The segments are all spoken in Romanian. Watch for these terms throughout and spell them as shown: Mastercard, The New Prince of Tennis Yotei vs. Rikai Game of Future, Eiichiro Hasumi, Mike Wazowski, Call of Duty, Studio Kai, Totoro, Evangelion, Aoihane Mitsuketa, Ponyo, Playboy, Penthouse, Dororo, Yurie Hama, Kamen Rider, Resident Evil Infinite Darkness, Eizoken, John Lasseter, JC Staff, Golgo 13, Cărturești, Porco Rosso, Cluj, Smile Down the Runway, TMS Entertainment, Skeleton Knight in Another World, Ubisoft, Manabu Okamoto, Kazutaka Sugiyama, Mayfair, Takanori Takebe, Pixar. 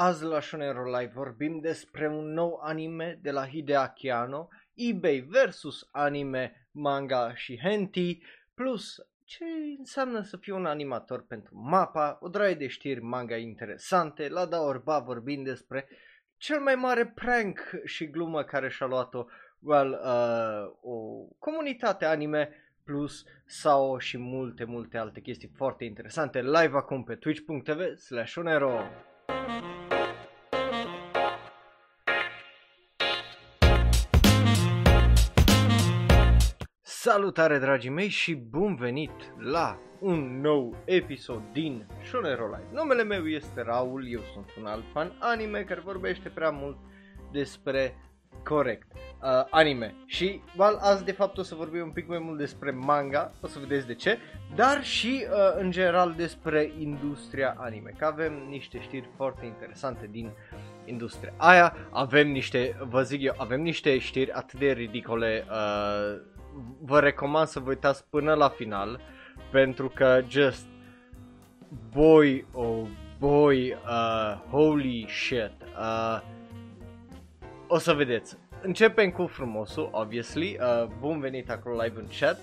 Azi la Shonero Live vorbim despre un nou anime de la Hideaki Anno, eBay versus anime, manga și hentai, plus ce înseamnă să fii un animator pentru MAPPA, o draie de știri manga interesante, la Daorba vorbim despre cel mai mare prank și glumă care și-a luat-o o comunitate anime, plus SAO și multe alte chestii foarte interesante, live acum pe twitch.tv/onero. Salutare dragii mei și bun venit la un nou episod din Shonero Live. Numele meu este Raul, eu sunt un alt fan anime care vorbește prea mult despre anime și azi de fapt o să vorbim un pic mai mult despre manga, o să vedeți de ce, dar și în general despre industria anime, că avem niște știri foarte interesante din industria aia, avem niște știri atât de ridicole, vă recomand să vă uitați până la final, pentru că holy shit, o să vedeți. Începem cu frumosul, obviously, bun venit acolo live în chat,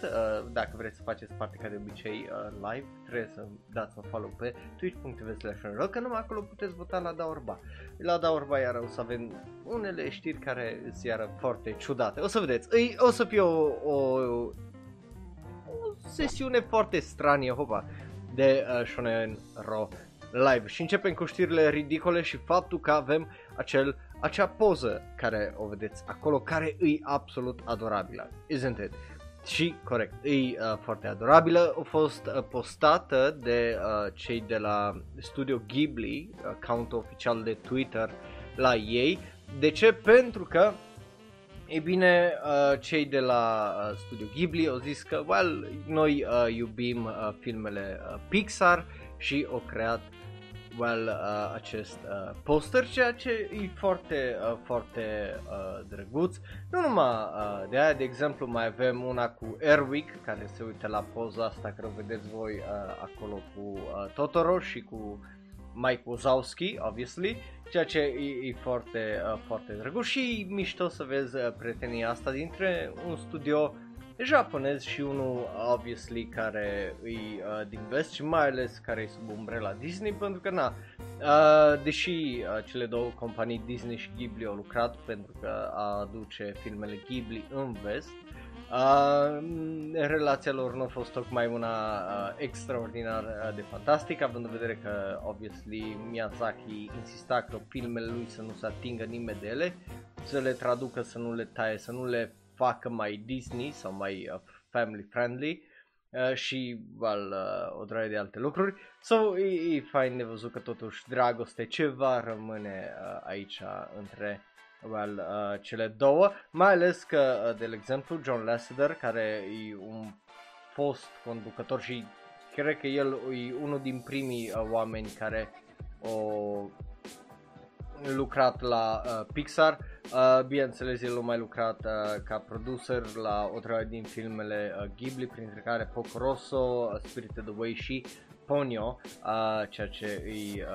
dacă vreți să faceți parte ca de obicei live, trebuie să dați un follow pe twitch.tv/onero, că numai acolo puteți vota la Daorba. La Daorba iară o să avem unele știri care îți iară foarte ciudate, o să vedeți, o să fie o sesiune foarte stranie, de Shonero Live. Și începem cu știrile ridicole și faptul că avem acea poză care o vedeți acolo, care e absolut adorabilă, isn't it? Și corect, e foarte adorabilă, a fost postată de cei de la Studio Ghibli, accountul oficial de Twitter la ei. De ce? Pentru că, ei bine, cei de la Studio Ghibli au zis că, noi iubim filmele Pixar și au creat acest poster, ceea ce e foarte drăguț. Nu numai de aia, de exemplu, mai avem una cu Erwick, care se uită la poza asta care o vedeți voi acolo cu Totoro și cu Mike Wazowski, obviously, ceea ce e foarte drăguț și mișto să vezi prietenia asta dintre un studio japonez și unul, obviously, care îi din vest și mai ales care e sub umbrela Disney, pentru că deși cele două companii Disney și Ghibli au lucrat pentru că aduce filmele Ghibli în vest, relația lor nu a fost tocmai una extraordinar de fantastică, având în vedere că, obviously, Miyazaki insista că filmele lui să nu se atingă nimeni de ele, să le traducă, să nu le taie, să nu le facă mai Disney sau mai family friendly și o draie de alte lucruri. So, e fain de văzut că totuși dragoste ceva rămâne aici între cele două, mai ales că, de exemplu, John Lasseter, care e un fost conducător și cred că el e unul din primii oameni care o lucrat la Pixar, bineînțeles el a mai lucrat ca producer la o treabă din filmele Ghibli, printre care Porco Rosso, Spirited Away și Ponyo, ceea ce e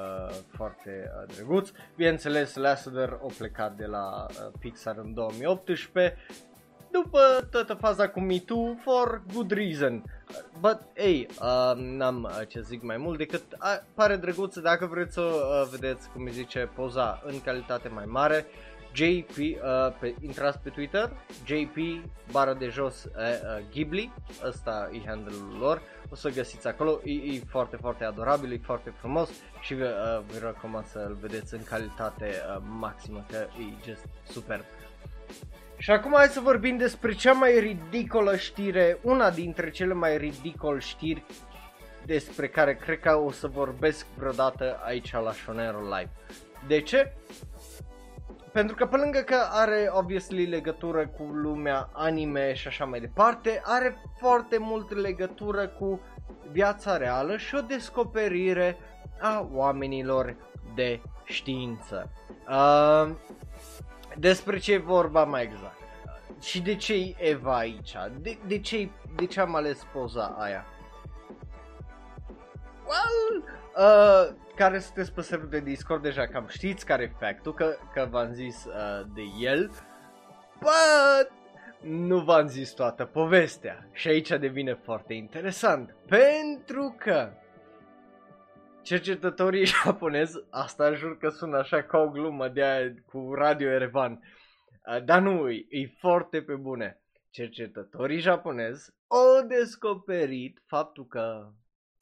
foarte drăguț. Bineînțeles Lasseter a plecat de la Pixar în 2018 după toată faza cu Me Too, for good reason. But, n-am ce zic mai mult decât pare drăguță. Dacă vreți să vedeți cum îi zice poza în calitate mai mare, intrați pe Twitter, JP_Ghibli, ăsta e handle-ul lor, o să găsiți acolo, e foarte adorabil, e foarte frumos și vă recomand să-l vedeți în calitate maximă, că e just superb. Și acum hai să vorbim despre cea mai ridicolă știre, una dintre cele mai ridicole știri despre care cred că o să vorbesc vreodată aici la Shonero Live. De ce? Pentru că pe lângă că are obviously legătură cu lumea anime și așa mai departe, are foarte mult legătură cu viața reală și o descoperire a oamenilor de știință. Despre ce e vorba mai exact și de ce e Eva aici, de ce am ales poza aia? Care sunteți pe serverul de Discord deja cam știți care e fact-ul, că v-am zis de el. But nu v-am zis toată povestea și aici devine foarte interesant, pentru că cercetătorii japonezi, asta jur că sună așa ca o glumă de aia cu Radio Erevan, dar nu, e foarte pe bune. Cercetătorii japonezi au descoperit faptul că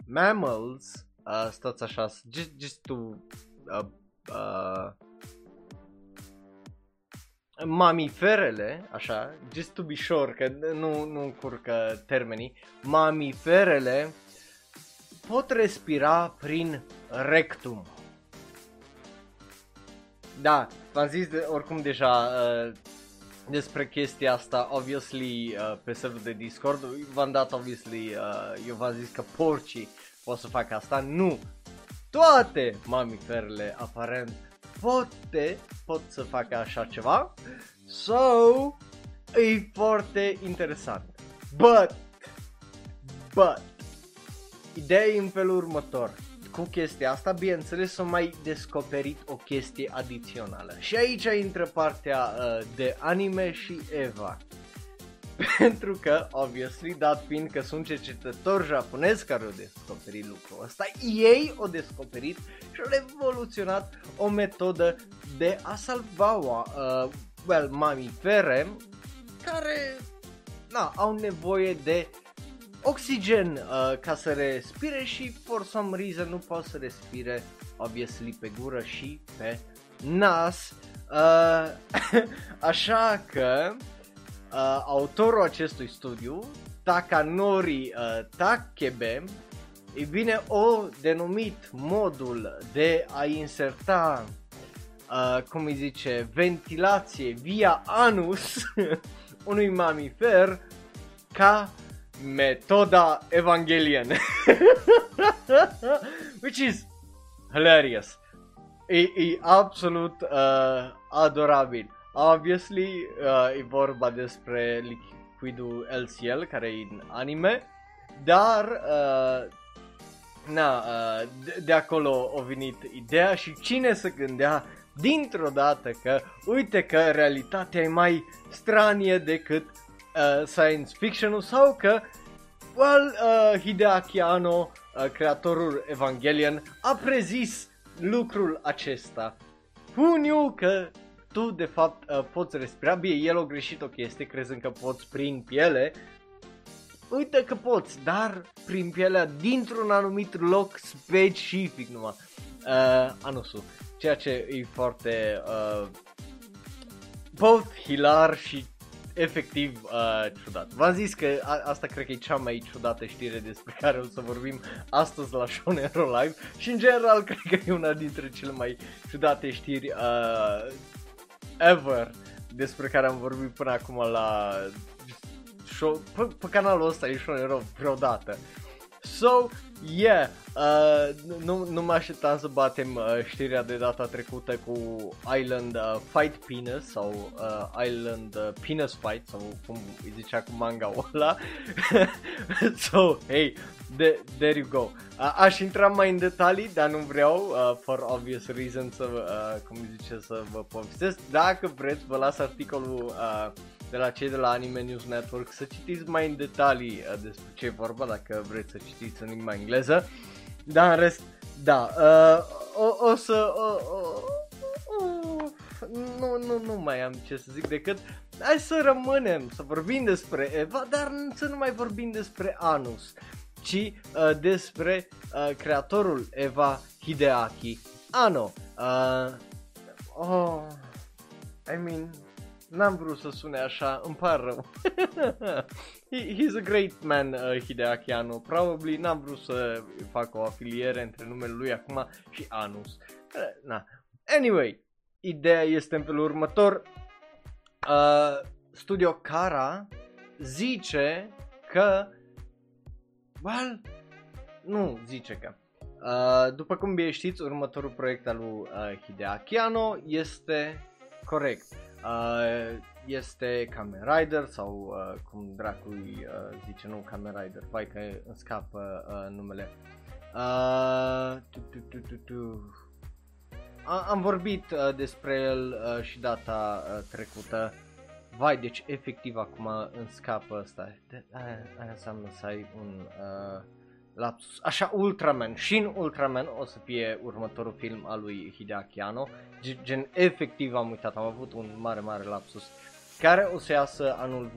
mammals, stați așa, just to mamiferele, așa, just to be sure că nu încurcă termenii, mamiferele pot respira prin rectum. Da, v-am zis oricum deja despre chestia asta, obviously, pe serverul de Discord, v-am dat, obviously, eu v-am zis că porcii pot să facă asta, nu, toate mamiferele aparent pot să facă așa ceva, so, e foarte interesant, but, ideea e în felul următor. Cu chestia asta, bineînțeles, s-a mai descoperit o chestie adițională. Și aici intră partea de anime și Eva. Pentru că, obviously, dat fiind că sunt cercetători japonezi care au descoperit lucrul ăsta, ei au descoperit și au revoluționat o metodă de a salva mamifere care au nevoie de oxigen ca să respire și for some reason nu pot să respire, obviously, pe gură și pe nas. Așa că autorul acestui studiu, Takanori Takebe, e bine, o denumit modul de a inserta, cum îi zice, ventilație via anus unui mamifer ca metoda Evangelion. Which is hilarious. E absolut adorabil. Obviously, e vorba despre liquidul LCL care e în anime, dar de acolo a venit ideea și cine se gândea dintr-o dată că uite că realitatea e mai stranie decât science fiction-ul, sau că Hideaki Anno, creatorul Evangelion, a prezis lucrul acesta. Who knew că tu de fapt poți respira? Bine, el a greșit o chestie crezând că poți prin piele. Uite că poți, dar prin pielea dintr-un anumit loc specific numai, anusul, ceea ce e foarte both hilar și efectiv ciudat. V-am zis că asta cred că e cea mai ciudată știre despre care o să vorbim astăzi la Shonero Live și în general cred că e una dintre cele mai ciudate știri ever despre care am vorbit până acum la pe canalul ăsta e Shonero vreodată. So, yeah, nu mă așteptam să batem știrea de data trecută cu Island Fight Penis sau Island Penis Fight sau cum îi zicea cu manga-ul ăla. So, hey, there you go. Aș intra mai în detalii, dar nu vreau, for obvious reasons, să vă povestesc. Dacă vreți, vă las articolul de la cei de la Anime News Network să citiți mai în detalii despre ce e vorba, dacă vreți să citiți în limba engleză. Dar în rest, da, o să... Nu mai am ce să zic decât hai să rămânem, să vorbim despre Eva, dar să nu mai vorbim despre anus, ci despre creatorul Eva, Hideaki Anno. I mean... N-am vrut să sune așa, îmi par rău. He's a great man, Hideaki Anno. Probably n-am vrut să fac o afiliere între numele lui acum și anus. Anyway, ideea este în felul următor. Studio Kara zice că... nu zice că... după cum bine știți, următorul proiect al lui Hideaki Anno este corect. Este Kamen Rider sau cum dracu zice, nu Kamen Rider, vai că îmi scapă numele, Am vorbit despre el și data trecută. Vai, deci efectiv acum îmi scapă asta. Aia înseamnă să ai un lapsus. Așa, Ultraman, Shin Ultraman o să fie următorul film al lui Hideaki Anno. Gen, efectiv am uitat, am avut un mare, mare lapsus. Care o să iasă anul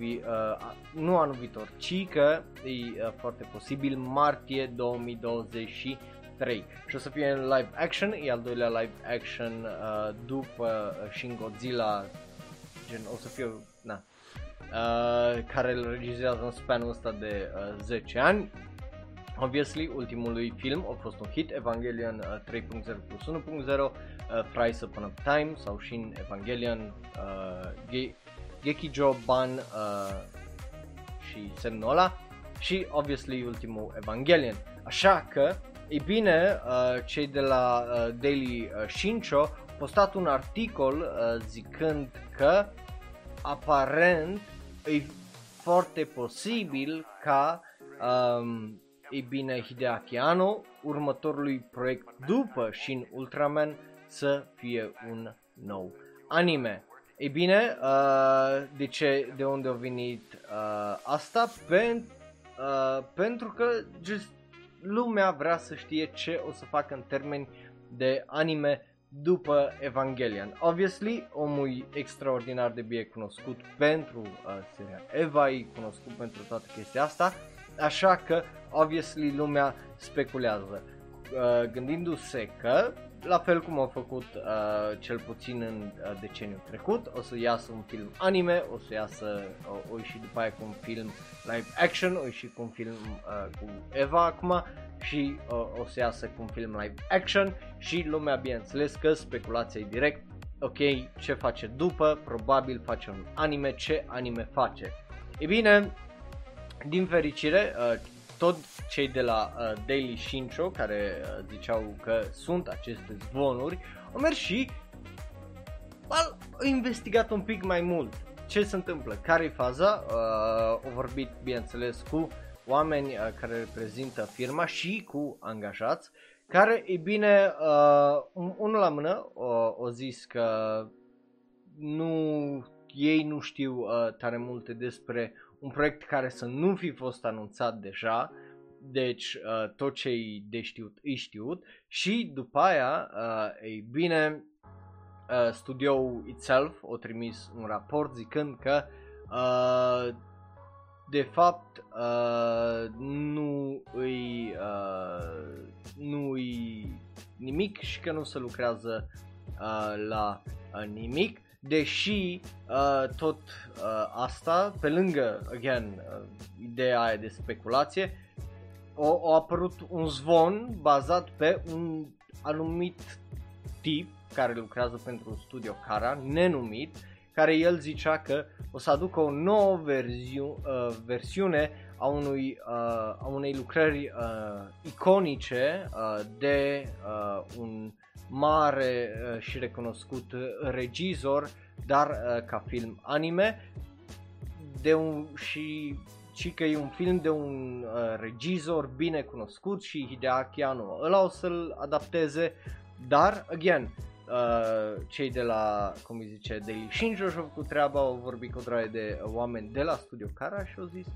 nu anul viitor, ci că e foarte posibil martie 2023. Și o să fie live action, e al doilea live action după Shin Godzilla, gen o să fie, na, care îl regizează în spanul ăsta de 10 ani. Obviously, ultimului film a fost un hit, Evangelion 3.0+1.0, Thrice Upon a Time sau Shin Evangelion Gekijo Ban și semnul ăla și obviously ultimul Evangelion. Așa că, e bine, cei de la Daily Shinchō au postat un articol zicând că aparent e foarte posibil ca e bine Hideaki Anno, următorului proiect după Shin Ultraman, să fie un nou anime. Ei bine, de unde a venit asta? Pentru că just, lumea vrea să știe ce o să facă în termeni de anime după Evangelion. Obviously, omul extraordinar de bine cunoscut pentru seria Eva, e cunoscut pentru toată chestia asta, așa că, obviously, lumea speculează, gândindu-se că, la fel cum au făcut cel puțin în deceniul trecut, o să iasă un film anime, o să iasă, o ieși după aia cu un film live action, o ieși cu un film cu Eva acum și o să iasă cu un film live action și lumea, bineînțeles că speculația e direct, ok, ce face după, probabil face un anime, ce anime face. E bine, din fericire, tot cei de la Daily Shinchō, care ziceau că sunt aceste zvonuri, au mers și au investigat un pic mai mult ce se întâmplă, care e faza, au vorbit bineînțeles cu oameni care reprezintă firma și cu angajați, care, e bine, unul la mână au zis că ei nu știu tare multe despre un proiect care să nu fi fost anunțat deja, deci tot ce-i de știut, îi știut, și după aia, ei bine, studioul itself a trimis un raport zicând că de fapt nu-i nimic și că nu se lucrează la nimic. Deși tot asta, pe lângă, again, ideea aia de speculație, a apărut un zvon bazat pe un anumit tip care lucrează pentru un studio Kara, nenumit, care el zicea că o să aducă o nouă versiune a unei lucrări iconice de un mare și recunoscut regizor, dar ca film anime, și că e un film de un regizor bine cunoscut și Hideaki Anno ăla o să-l adapteze, dar, again, cei de la, cum îi zice, Daily Shinchō și-au făcut treaba, au vorbit cu o draie de oameni de la Studio Kara și au zis,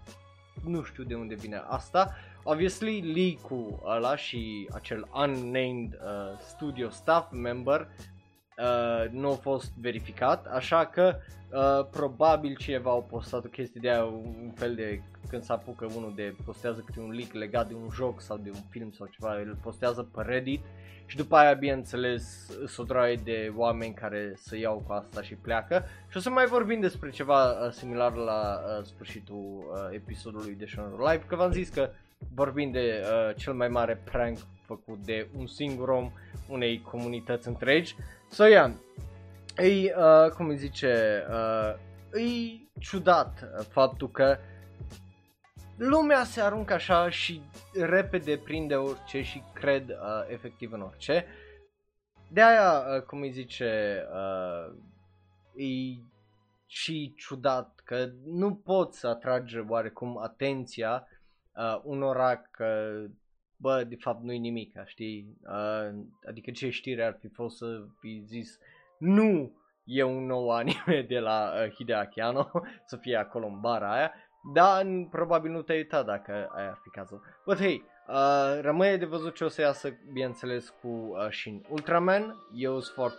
nu știu de unde vine asta. Obviously, leak-ul ăla și acel unnamed studio staff member nu a fost verificat, așa că probabil cineva a postat o chestie de aia, un fel de când se apucă unul de postează câte un leak legat de un joc sau de un film sau ceva, îl postează pe Reddit și după aia, bineînțeles, s-o droaie de oameni care să iau cu asta și pleacă și o să mai vorbim despre ceva similar la sfârșitul episodului de Shonen Live, că v-am zis că vorbim de cel mai mare prank făcut de un singur om unei comunități întregi. So, yeah, cum îi zice, e ciudat faptul că lumea se aruncă așa și repede prinde orice și cred efectiv în orice. De aia, cum îi zice, e și ciudat că nu poți să atragi oarecum atenția unora că bă, de fapt nu-i nimic, știi? Adică ce știre ar fi fost să fi zis, nu e un nou anime de la Hideaki Anno, să fie acolo în bara aia, dar probabil nu te-ai uitat dacă aia ar fi cazul. But hey, rămâne de văzut ce o să iasă, bineînțeles, cu Shin Ultraman. Eu sunt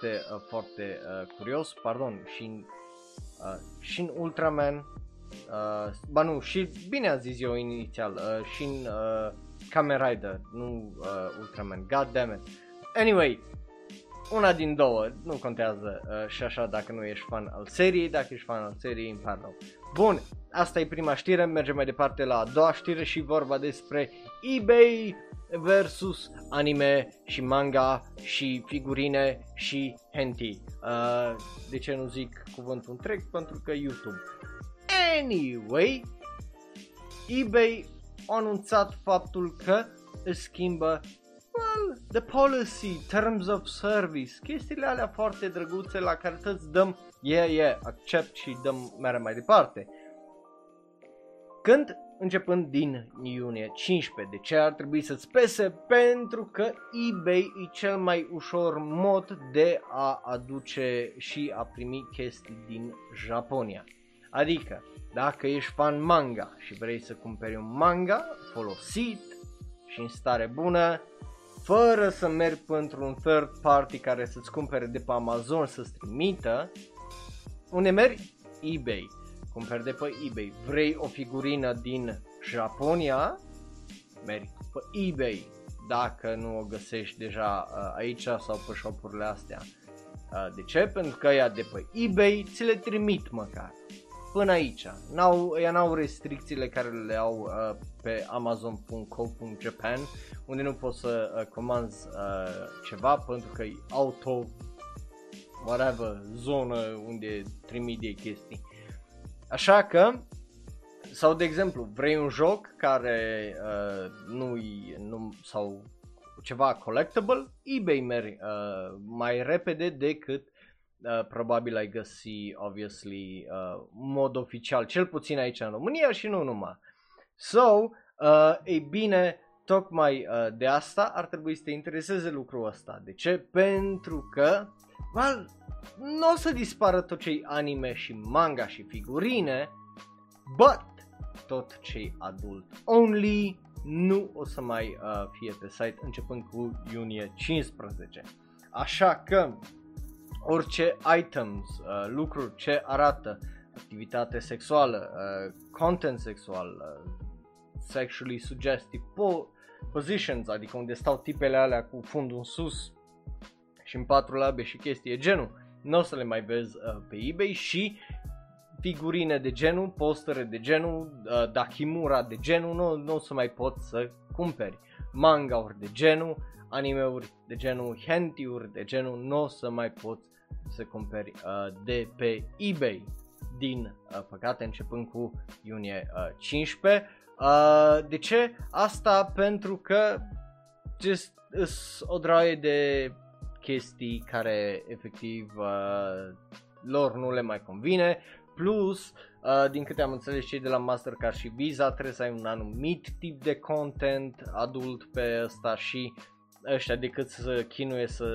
foarte curios, pardon, Shin Ultraman, ba nu, și bine am zis eu inițial, Shin Kamen Rider, nu Ultraman, god damn it. Anyway, una din două, nu contează și așa dacă nu ești fan al seriei, dacă ești fan al seriei, îmi pare rău. Bun, asta e prima știre, mergem mai departe la a doua știre și vorba despre eBay versus anime și manga și figurine și hentai. De ce nu zic cuvântul întreg? Pentru că YouTube. Anyway, eBay a anunțat faptul că își schimbă the policy, terms of service, chestiile alea foarte drăguțe la care îți dăm accept și dăm mereu mai departe. Când? Începând din iunie 15. De ce ar trebui să-ți pese? Pentru că eBay e cel mai ușor mod de a aduce și a primi chestii din Japonia. Adică, dacă ești fan manga și vrei să cumperi un manga folosit și în stare bună, fără să mergi pentru un third party care să-ți cumpere de pe Amazon să-ți trimită, unde mergi? eBay. Cumperi de pe eBay. Vrei o figurină din Japonia? Mergi pe eBay. Dacă nu o găsești deja aici sau pe shop-urile astea. De ce? Pentru că ea de pe eBay ți le trimit măcar. Până aici. Ea n-au restricțiile care le au pe amazon.co.japan, unde nu poți să comanzi ceva pentru că e auto whatever zonă unde trimit de chestii. Așa că, sau de exemplu, vrei un joc care nu sau ceva collectible, eBay merge mai repede decât probabil ai găsi, obviously, mod oficial, cel puțin aici în România și nu numai. So, ei bine, tocmai de asta ar trebui să te intereseze lucrul ăsta. De ce? Pentru că nu o să dispară tot ce-i anime și manga și figurine, but tot ce-i adult only nu o să mai fie pe site începând cu iunie 15. Așa că orice items, lucruri ce arată activitate sexuală, content sexual, sexually suggestive positions, adică unde stau tipele alea cu fundul în sus și în patru labe și chestii de genul, nu o să le mai vezi pe eBay, și figurine de genul, postere de genul, dakimura de genul, nu o să mai poți să cumperi, manga-uri de genul, anime-uri de genul, hentai-uri de genul, nu o să mai poți să cumperi de pe eBay, din păcate, începând cu iunie 15. De ce? Asta pentru că sunt o draie de chestii care efectiv lor nu le mai convine, plus din câte am înțeles cei de la Mastercard și Visa trebuie să ai un anumit tip de content adult pe ăsta și ăștia decât să chinuie să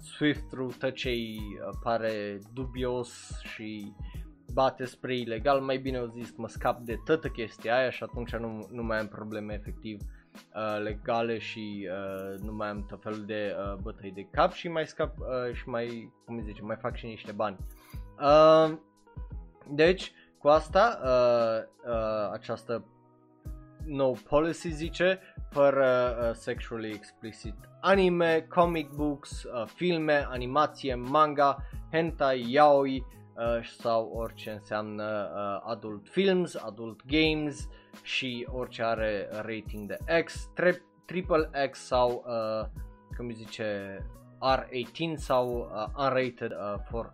swift through tot ce-i pare dubios și bate spre ilegal, mai bine au zis mă scap de toată chestia aia și atunci nu mai am probleme efectiv legale și nu mai am tot felul de bătăi de cap și mai scap și mai, cum zice, mai fac și niște bani. Deci cu asta această no policy zice, fără sexually explicit anime, comic books, filme, animație, manga, hentai, yaoi sau orice înseamnă adult films, adult games și orice are rating de X, triple X sau cum zice R18 sau unrated for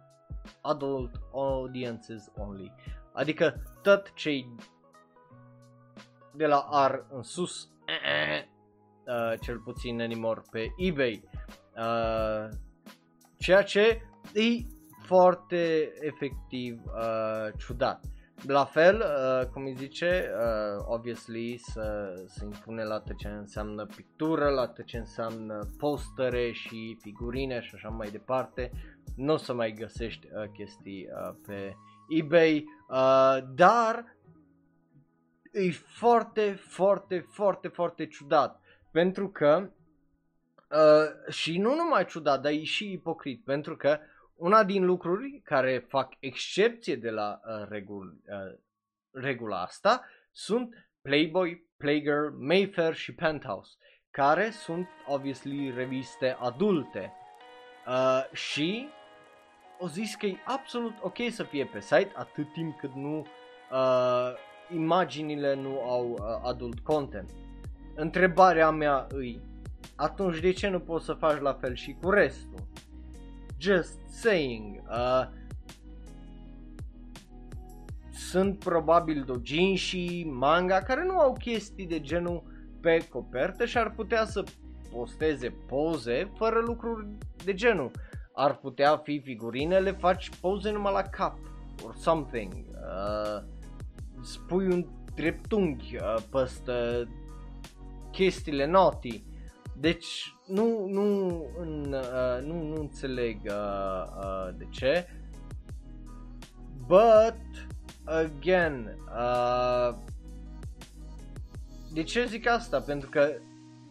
adult audiences only. Adică tot ce-i de la R în sus, cel puțin anymore pe eBay, ceea ce e foarte efectiv ciudat. La fel, cum îi zice, obviously se impune la tot ce înseamnă pictură, la tot ce înseamnă postere și figurine și așa mai departe. Nu o să mai găsești chestii pe eBay, dar e foarte ciudat, pentru că și nu numai ciudat, dar e și ipocrit, pentru că una din lucruri care fac excepție de la regula asta sunt Playboy, Playgirl, Mayfair și Penthouse, care sunt, obviously, reviste adulte. Și o zis că e absolut ok să fie pe site atât timp cât nu imaginile nu au adult content. Întrebarea mea îi, atunci de ce nu poți să faci la fel și cu restul? Just saying, sunt probabil doujinshi, manga care nu au chestii de genul pe copertă și ar putea să posteze poze fără lucruri de genul. Ar putea fi figurinele, faci poze numai la cap or something, spui un dreptunghi păstă chestiile naughty. Deci nu înțeleg de ce, but again, de ce zic asta? Pentru că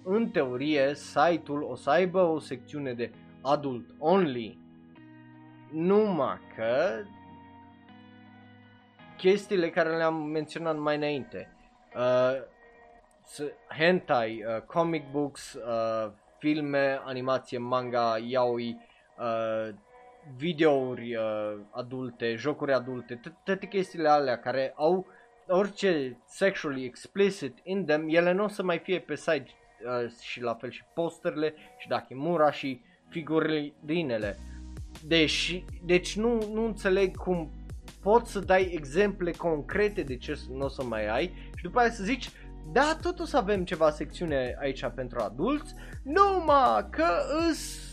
în teorie site-ul o să aibă o secțiune de adult only, numai că chestiile care le-am menționat mai înainte, hentai, comic books, filme, animație, manga, yaoi, videouri adulte, jocuri adulte, toate chestiile alea care au orice sexually explicit in them, ele nu o să mai fie pe site, și la fel și posterele și Dakimura și figurinele. Deci nu înțeleg cum poți să dai exemple concrete de ce nu o să mai ai și după aia să zici: da, tot o să avem ceva secțiune aici pentru adulți, numai că îs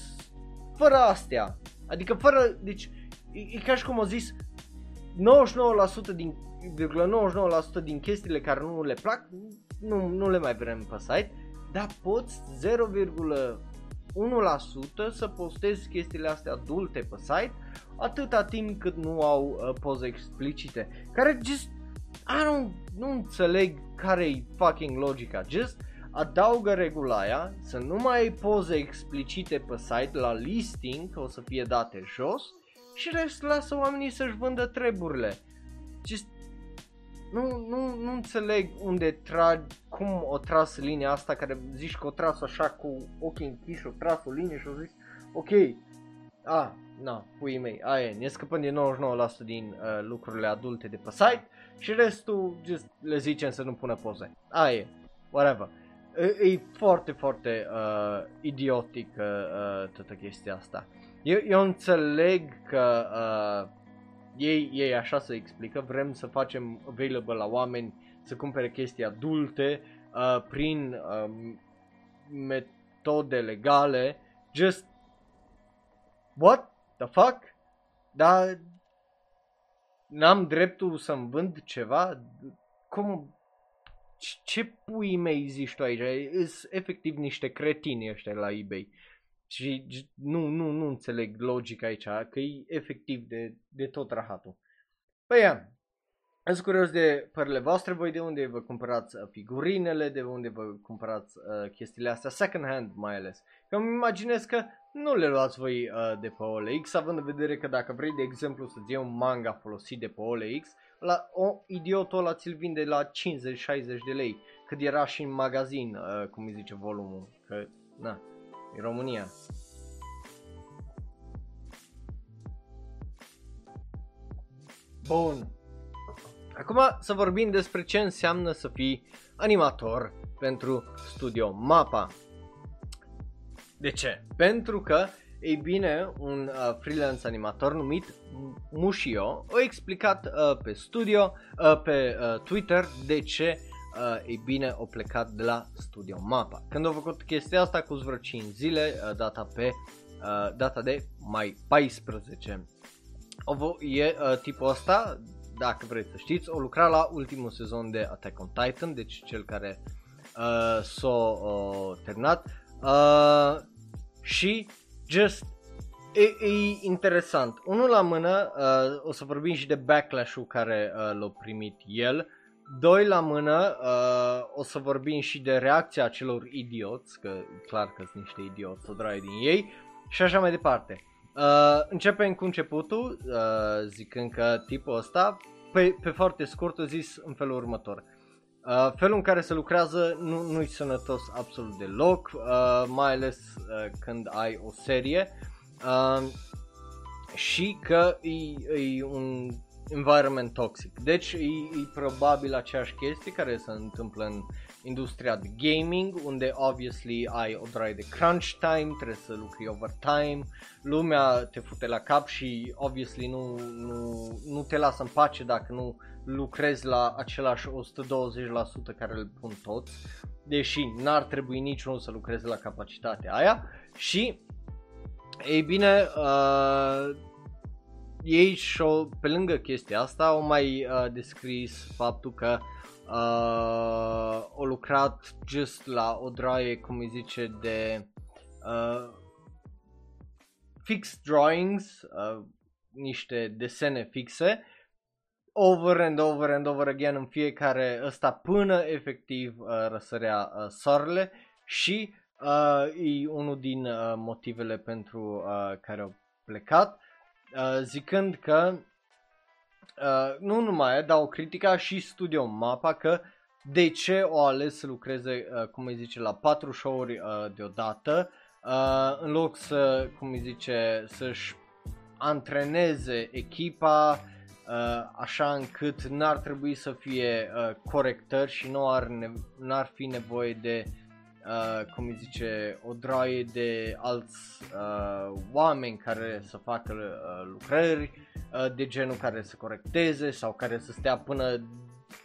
fără astea. Adică fără, deci e ca și cum o zis, 99% din chestiile care nu le plac, nu le mai vrem pe site, dar poți 0,1% să postezi chestiile astea adulte pe site, atâta timp cât nu au poze explicite, care just nu înțeleg care-i fucking logica. Just adaugă regula aia, să nu mai ai poze explicite pe site la listing, că o să fie date jos, și rest lasă oamenii să-și vândă treburile. Just nu înțeleg unde cum o tras linia asta, care zici că o tras așa cu ochii închiși, o tras o linie și o zici ok, puii mei, aia ne scăpăm de 99% din lucrurile adulte de pe site și restul just le zicem să nu pună poze. Aia, whatever. E foarte idiotic toată chestia asta. Eu înțeleg că ei așa se explică, vrem să facem available la oameni să cumpere chestii adulte prin metode legale. Just what the fuck? Dar n-am dreptul să-mi vând ceva? Cum? Ce pui mei zici tu aici? Sunt efectiv niște cretini ăștia la eBay. Și nu înțeleg logica aici, că e efectiv de tot rahatul. Păi ia, sunt curios de părerile voastre, voi de unde vă cumpărați figurinele, de unde vă cumpărați chestiile astea, second hand mai ales. Că îmi imaginez că nu le luați voi de pe OLX, având în vedere că dacă vrei, de exemplu, să-ți iei un manga folosit de pe OLX, idiotul ăla ți-l vinde la 50-60 de lei, cât era și în magazin, cum îi zice, volumul, că na, e România. Bun. Acum să vorbim despre ce înseamnă să fii animator pentru Studio MAPPA. De ce? Pentru că, ei bine, un freelance animator numit Mushio a explicat pe studio, pe Twitter, de ce ei bine a plecat de la Studio MAPPA. Când a făcut chestia asta cu vreo 5 zile, data de mai 14. Tipul ăsta dacă vreți să știți, o lucra la ultimul sezon de Attack on Titan, deci cel care s-a terminat, și just e interesant. Unul la mână, o să vorbim și de backlash-ul care l-a primit el. Doi la mână, o să vorbim și de reacția acelor idioți, că clar că sunt niște idioți, o draie din ei, și așa mai departe. Începem cu începutul, zicând că tipul ăsta, pe foarte scurt, a zis în felul următor. Felul în care se lucrează nu-i sănătos absolut deloc, mai ales când ai o serie, și că e un environment toxic. Deci e probabil aceeași chestie care se întâmplă în industria de gaming, unde obviously ai o draie de crunch time, trebuie să lucri overtime, lumea te fute la cap și obviously nu te lasă în pace dacă nu lucrezi la același 120% care îl pun toți, deși n-ar trebui niciunul să lucreze la capacitatea aia. Și ei bine, ei și-o, pe lângă chestia asta, au mai descris faptul că au lucrat just la o draie, cum îi zice, de fixed drawings, niște desene fixe, over and over again în fiecare ăsta, până efectiv răsărea soarele, și e unul din motivele pentru care au plecat. Zicând că nu numai, dar o critica și Studio MAPPA că de ce o ales să lucreze, cum îi zice, la 4 show-uri deodată, în loc să, cum îi zice, să-și antreneze echipa, așa încât n-ar trebui să fie corectări și n-ar fi nevoie de, cum îi zice, o draie de alți oameni care să facă lucrări de genul, care să corecteze sau care să stea până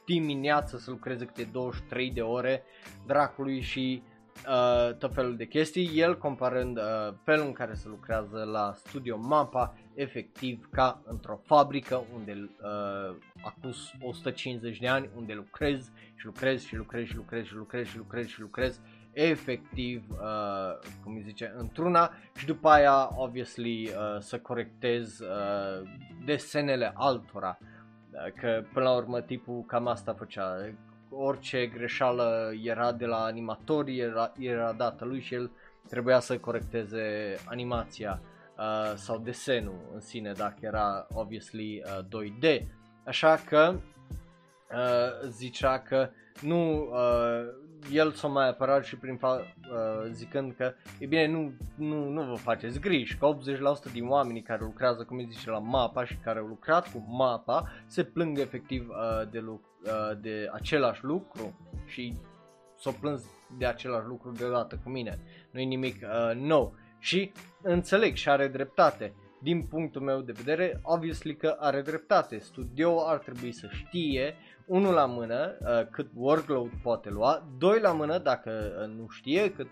dimineață să lucreze câte 23 de ore dracului și tot felul de chestii. El comparând felul în care se lucrează la Studio MAPPA efectiv ca într-o fabrică unde acus 150 de ani, unde lucrezi efectiv, cum îi zice, într-una, și după aia obviously să corectez desenele altora, că până la urmă tipul cam asta făcea. Orice greșeală era de la animatori, era dată lui și el trebuia să corecteze animația sau desenul în sine, dacă era obviously 2D, așa că zicea că nu, el s-a mai apărat și prin zicând că, e bine, nu vă faceți griji, că 80% din oamenii care lucrează, cum îi zice, la MAPPA și care au lucrat cu MAPPA se plâng efectiv de același lucru și s-au plâns de același lucru deodată cu mine, nu-i nimic nou. Și înțeleg și are dreptate. Din punctul meu de vedere, obviously că are dreptate. Studio ar trebui să știe, unul la mână, cât workload poate lua, doi la mână, dacă nu știe cât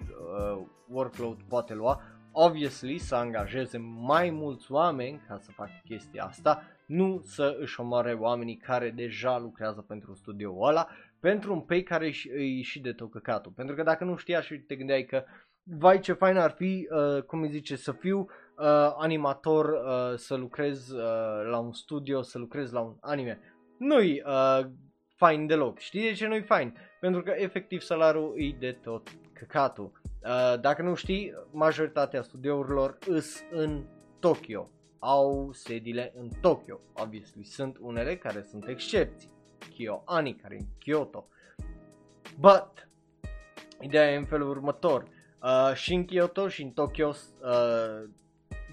workload poate lua, obviously să angajeze mai mulți oameni ca să facă chestia asta, nu să își omoare oamenii care deja lucrează pentru studioul ăla, pentru un pay care îi și de tot căcatul. Pentru că dacă nu știa și te gândeai că, vai, ce fain ar fi, cum îi zice, să fiu animator, să lucrez la un studio, să lucrez la un anime. Nu-i fain deloc. Știi de ce nu-i fain? Pentru că efectiv salariul e de tot căcatul. Dacă nu știi, majoritatea studiourilor îs în Tokyo. Au sediile în Tokyo. Obviously, sunt unele care sunt excepții. KyoAni, care e în Kyoto. But, ideea e în felul următor. Și în Kyoto și în Tokyo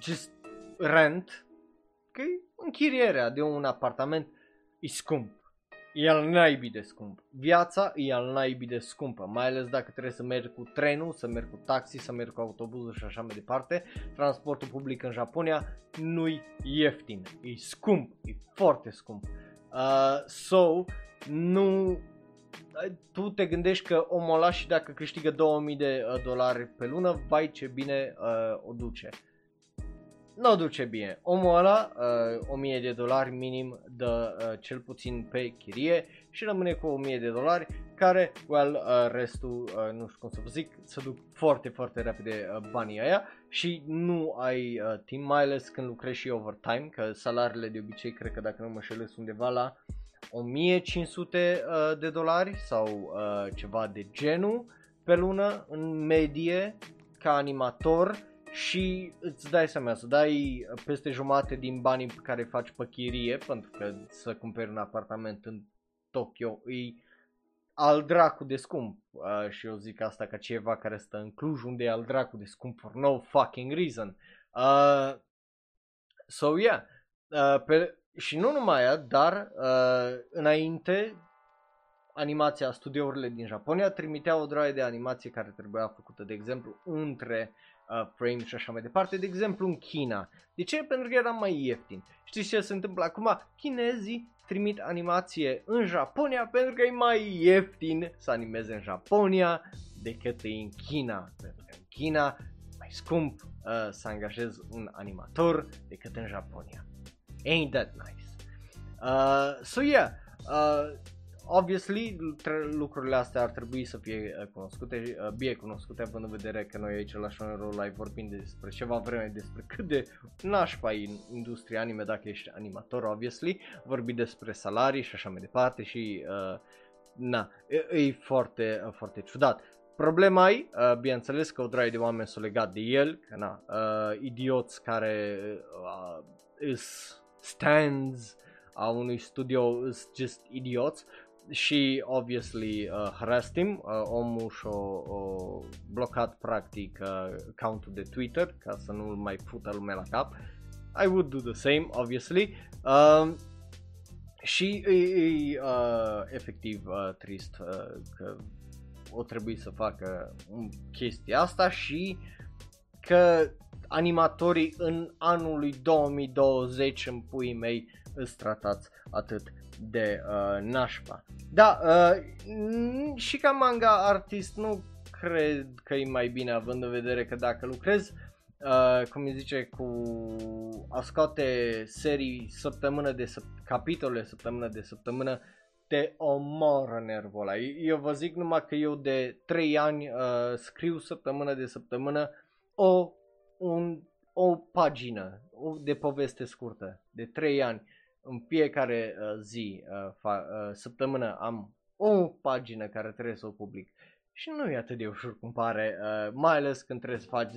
just rent, că închirierea de un apartament e scump, e al naibii de scump, viața e al naibii de scumpă, mai ales dacă trebuie să mergi cu trenul, să mergi cu taxi, să mergi cu autobuzul și așa mai departe. Transportul public în Japonia nu-i ieftin, e scump, e foarte scump. So, nu... Tu te gândești că omul ăla, și dacă câștigă $2000 pe lună, vai ce bine o duce. n-o duce bine. Omul ăla, $1000 minim, dă cel puțin pe chirie și rămâne cu $1000 care, restul, nu știu cum să vă zic, se duc foarte, foarte repede banii aia și nu ai timp, mai ales când lucrezi și overtime, că salariile de obicei, cred că dacă nu mă șelesc, undeva la $1500 sau ceva de genul pe lună, în medie, ca animator. Și îți dai seama, să dai peste jumate din banii pe care faci pe chirie, pentru că să cumperi un apartament în Tokyo e al dracu de scump. Și eu zic asta ca ceva care stă în Cluj, unde e al dracu de scump for no fucking reason. Și nu numai aia, dar înainte animația, studiourile din Japonia trimitea o droaie de animație care trebuia făcută, de exemplu, între frame și așa mai departe, de exemplu în China. De ce? Pentru că era mai ieftin. Știți ce se întâmplă acum? Chinezii trimit animație în Japonia pentru că e mai ieftin să animeze în Japonia decât în China, pentru că în China mai scump să angajezi un animator decât în Japonia. Ain't that nice. Obviously, lucrurile astea ar trebui să fie cunoscute, bine cunoscute, având în vedere că noi aici la Shonen Live vorbim despre ceva vreme, despre cât de nașpa e industria anime dacă ești animator, obviously, vorbim despre salarii și așa mai departe și e foarte, foarte ciudat. Problema e, bineînțeles că o draie de oameni s-au legat de el, că idioți care îs stands a unui studio is just idiots și obviously harassed him, omul și-o blocat practic accountul de Twitter ca să nu-l mai pută lumea la cap. I would do the same, obviously. Și efectiv trist că o trebuie să facă chestia asta și că animatorii în anului 2020 în puii mei îți tratați atât de nașpa. Și ca manga artist nu cred că e mai bine, având în vedere că dacă lucrezi, cum îi zice, cu a scoate serii săptămână de capitole, săptămână de săptămână, te omoră nervul ăla. Eu vă zic numai că eu de 3 ani scriu săptămână de săptămână o pagină de poveste scurtă, de 3 ani, în fiecare zi, săptămână am o pagină care trebuie să o public și nu e atât de ușor cum pare, mai ales când trebuie să faci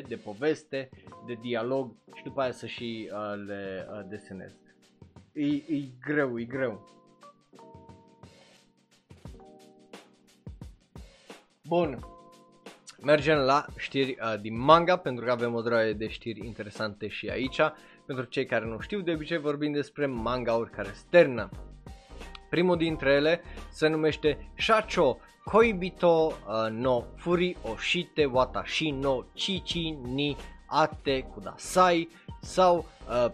10-12 de poveste, de dialog și după aia să și le desenezi. E greu, e greu. Bun. Mergem la știri din manga, pentru că avem o droaie de știri interesante și aici. Pentru cei care nu știu, de obicei vorbim despre manga-uri care se termină. Primul dintre ele se numește Shachou, Koibito no Furiyoshite, Watashi no Chichi ni Ate Kudasai, sau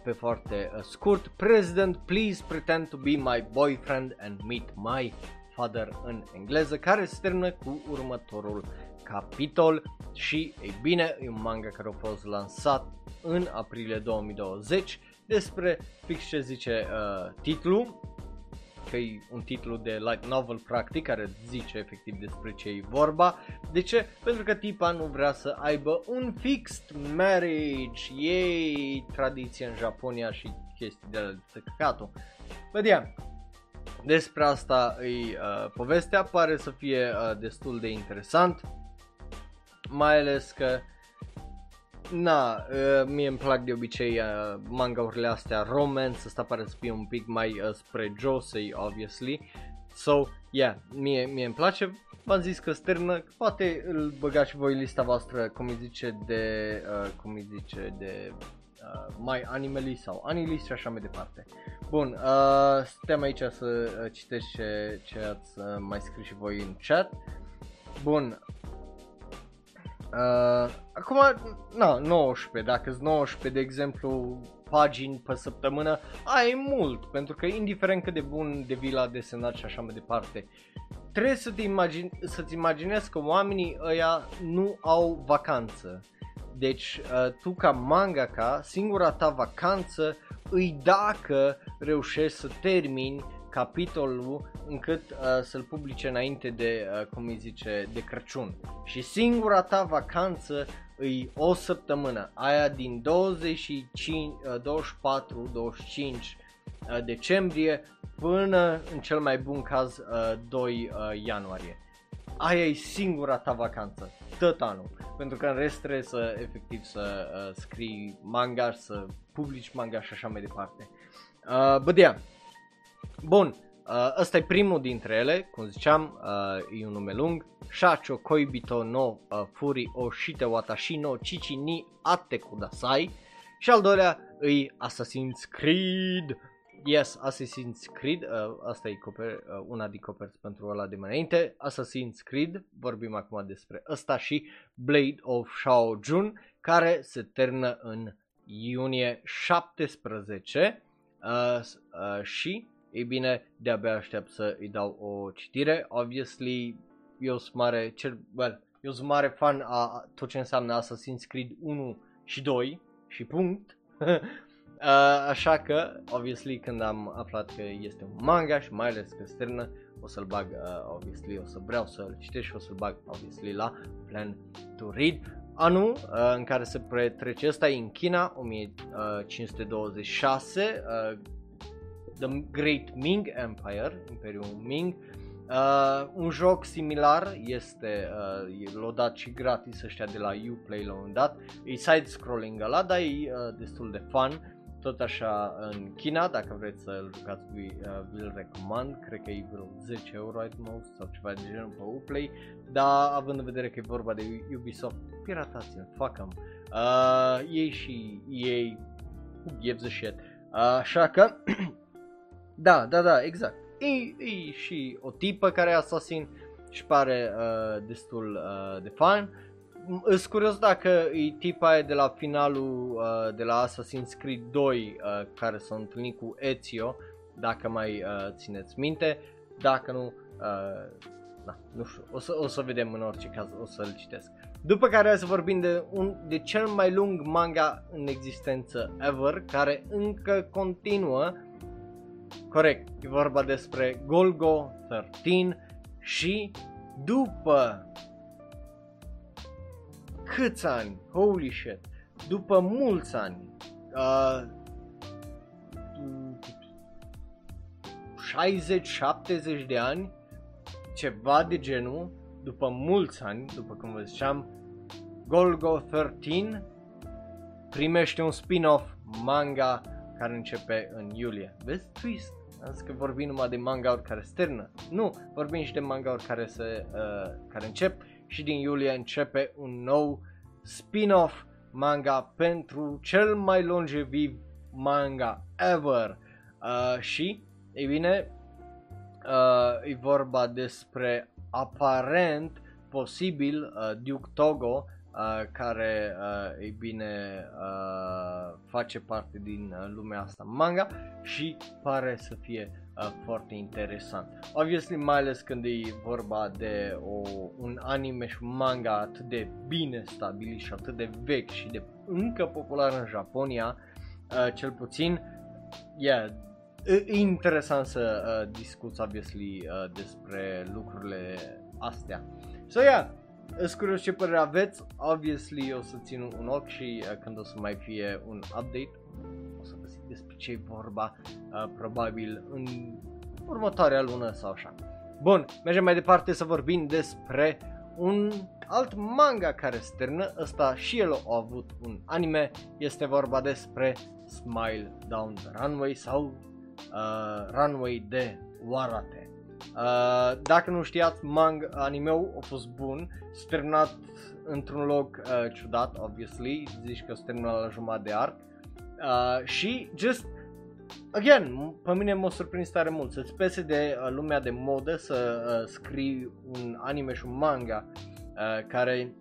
pe foarte scurt, President, please pretend to be my boyfriend and meet my father, în engleză, care se termină cu următorul capitol și, ei bine, e un manga care a fost lansat în aprilie 2020, despre fix ce zice titlul, că e un titlu de light novel practic care zice efectiv despre ce e vorba. De ce? Pentru că tipa nu vrea să aibă un fixed marriage, ei tradiție în Japonia și chestii de la căcatul. Vedea. Despre asta e povestea, pare să fie destul de interesant. Mai ales că, mie îmi plac de obicei manga-urile astea romance, asta pare să fie un pic mai spre josei, obviously. So, yeah, mie îmi place, v-am zis că sternă, poate îl băgați și voi lista voastră, cum îi zice de My Animali sau Anilist și așa mai departe. Bun, suntem aici să citești ce ați mai scris și voi în chat. Bun. Acum, 19, dacă-s 19, de exemplu, pagini pe săptămână, aia e mult, pentru că indiferent cât de bun devii la desenat și așa mai departe, trebuie să-ți imaginezi că oamenii ăia nu au vacanță. Deci tu ca mangaka, singura ta vacanță îi dacă reușești să termini capitolul încât să-l publice înainte de, de Crăciun. Și singura ta vacanță îi o săptămână, aia din 24-25 decembrie până în cel mai bun caz 2 ianuarie. Aia e singura ta vacanță, tot anul, pentru că în rest trebuie să efectiv să scrii manga, să publici manga și așa mai departe. Bun, ăsta e primul dintre ele, cum ziceam, e un nume lung. Shachou Koibito no Furiyoshite Watashi no Chichi ni Ate Kudasai. Și al doilea e Assassin's Creed. Yes, Assassin's Creed, asta e una din coperți pentru ăla de mai înainte. Assassin's Creed, vorbim acum despre ăsta, și Blade of Shaojun, care se termină în iunie 17 și, ei bine, de-abia aștept să îi dau o citire. Obviously, eu sunt mare fan a tot ce înseamnă Assassin's Creed 1 și 2 și punct. Așa că, obviously, când am aflat că este un manga și mai ales că sternă, o să-l bag, obviously, o să vreau să-l citesc și o să-l bag, obviously, la plan to read. Anul în care se pretrece ăsta e în China, 1526, The Great Ming Empire, Imperiul Ming. Un joc similar este l-o dat și gratis ăștia de la Uplay la un dat. E side-scrolling ăla, dar e destul de fun. Tot așa în China, dacă vreți să-l jucați, vi-l recomand. Cred că e vreo 10 euro at most sau ceva de genul pe Uplay. Dar având în vedere că e vorba de Ubisoft, piratați-l, fuck-am. Ei și ei give the shit. Așa că, da, exact. E și o tipă care e asasin și pare destul de fan. Îs curios dacă e tipa aia de la finalul de la Assassin's Creed 2 care s-a întâlnit cu Ezio, dacă mai țineți minte. Dacă nu, nu știu, o să vedem în orice caz, o să-l citesc. După care să vorbim de cel mai lung manga în existență ever, care încă continuă. Corect, e vorba despre Golgo 13 și după câți ani, holy shit, după mulți ani, 60-70 de ani, ceva de genul, după mulți ani, după cum vă ziceam, Golgo 13 primește un spin-off manga care începe în iulie. Vezi? Twist! Am zis că vorbim numai de manga-uri care se termină. Nu! Vorbim și de manga-uri care încep, și din iulie începe un nou spin-off manga pentru cel mai longeviv manga ever. Și, ei bine, e vorba despre aparent posibil Duke Togo, care, ei bine, face parte din lumea asta manga și pare să fie foarte interesant. Obviously, mai ales când e vorba de un anime și manga atât de bine stabilit și atât de vechi și de încă popular în Japonia, cel puțin, e interesant să discuți, obviously, despre lucrurile astea. So, îți curios ce părere aveți. Obviously, eu o să țin un ochi și când o să mai fie un update, o să găsit despre ce e vorba, probabil în următoarea lună sau așa. Bun, mergem mai departe să vorbim despre un alt manga care se termină. Ăsta și el a avut un anime, este vorba despre Smile Down the Runway sau Runway de Warate. Dacă nu știați, anime-ul a fost bun, s-a terminat într-un loc ciudat, obviously, zici că s-a terminat la jumătate de arc, și just, again, pe mine m-a surprins tare mult, să-ți pese de lumea de modă, să scrii un anime și un manga care e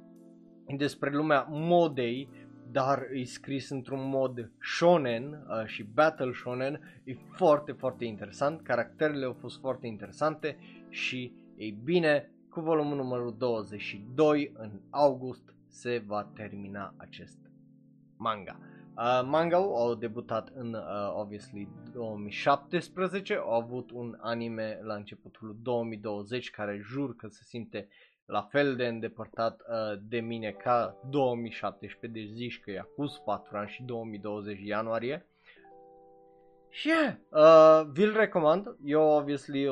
despre lumea modei, dar e scris într-un mod shonen și battle shonen, e foarte, foarte interesant, caracterele au fost foarte interesante și, ei bine, cu volumul numărul 22 în august se va termina acest manga. Manga-ul a debutat în, obviously, 2017, a avut un anime la începutul 2020 care jur că se simte la fel de îndepărtat de mine ca 2017, deci zici că e acus 4 ani și 2020 ianuarie. Și yeah, vi-l recomand, eu obviously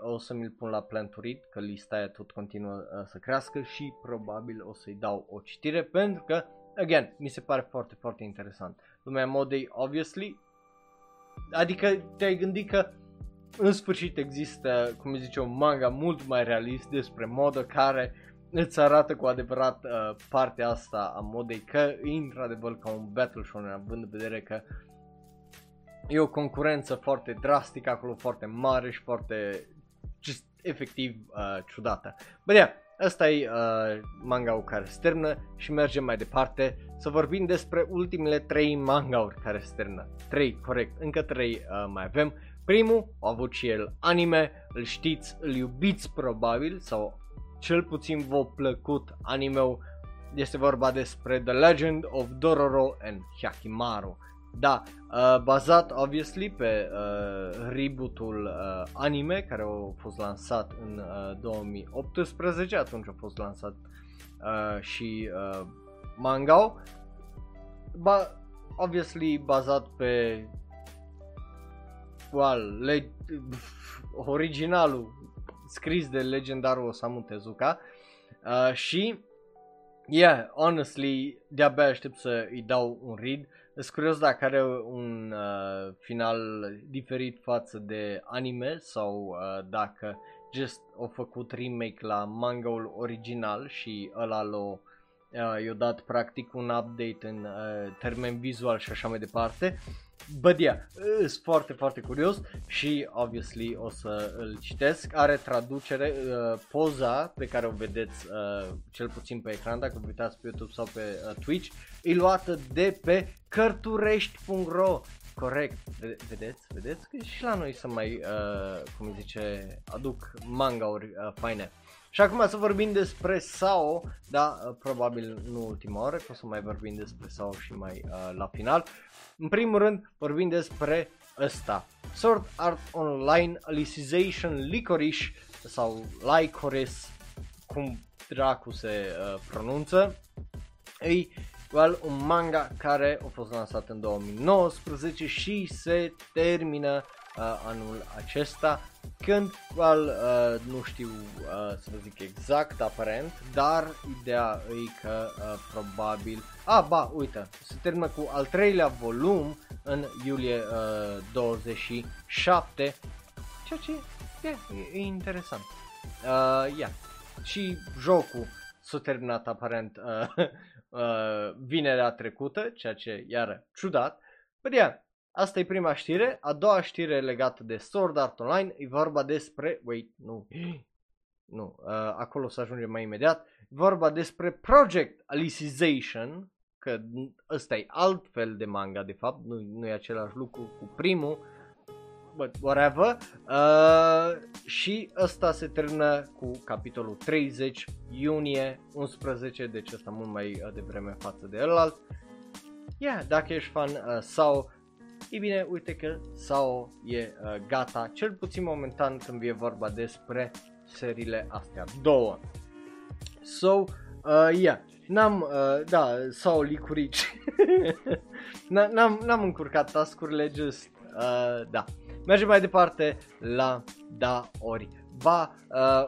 o să mi-l pun la planturit, că lista aia tot continuă să crească și probabil o să-i dau o citire pentru că, again, mi se pare foarte, foarte interesant. Lumea modei, obviously, adică te-ai gândit că în sfârșit există, cum zice, un manga mult mai realist despre modă care îți arată cu adevărat partea asta a modei, că e într-adevăr ca un battle shonen, având în vedere că e o concurență foarte drastică acolo, foarte mare și foarte, just, efectiv ciudată. Bă, yeah, ăsta e manga-ul care se termină și mergem mai departe să vorbim despre ultimele 3 manga-uri care se termină. 3, corect, încă 3 mai avem. Primul a avut și el anime, îl știți, îl iubiți probabil sau cel puțin v-a plăcut anime-ul. Este vorba despre The Legend of Dororo and Hyakimaru. Da, bazat obviously pe reboot-ul anime care a fost lansat în 2018, atunci a fost lansat și manga-ul, obviously bazat pe originalul scris de legendarul Osamu Tezuka și yeah, honestly, de-abia aștept să îi dau un read. Sunt curios dacă are un final diferit față de anime sau dacă just au făcut remake la manga-ul original și ăla i-a dat practic un update în termen vizual și așa mai departe. But yeah, sunt foarte, foarte curios și obviously o să îl citesc. Are traducere, poza pe care o vedeți cel puțin pe ecran dacă vă uitați pe YouTube sau pe Twitch, e luată de pe cărturești.ro. Corect, vedeți că și la noi să mai, cum zice, aduc manga-uri faine. Și acum să vorbim despre SAO, da, probabil nu ultima oară, că o să mai vorbim despre SAO și mai la final. În primul rând vorbim despre ăsta, Sword Art Online Alicization Licorice sau Licorice, cum dracu se pronunță. Ei, well, un manga care a fost lansat în 2019 și se termină anul acesta, când nu știu să vă zic exact aparent, dar ideea e că probabil, uite, se termină cu al 3-lea volum în iulie 27, ceea ce e interesant. Și jocul s-a terminat aparent vinerea trecută, ceea ce iară ciudat, but yeah. Asta e prima știre. A doua știre legată de Sword Art Online e vorba despre, acolo să ajungem mai imediat, e vorba despre Project Alicization, că ăsta e altfel de manga de fapt, nu e același lucru cu primul, but whatever, și ăsta se termină cu capitolul 30 iunie 11, deci ăsta mult mai devreme față de ălalt. Yeah, dacă ești fan sau... Ei bine, uite că SAO e gata, cel puțin momentan când e vorba despre seriile astea două. So, yeah, SAO licurici, n-am încurcat task-urile, just, da. Mergem mai departe la Daori Ba,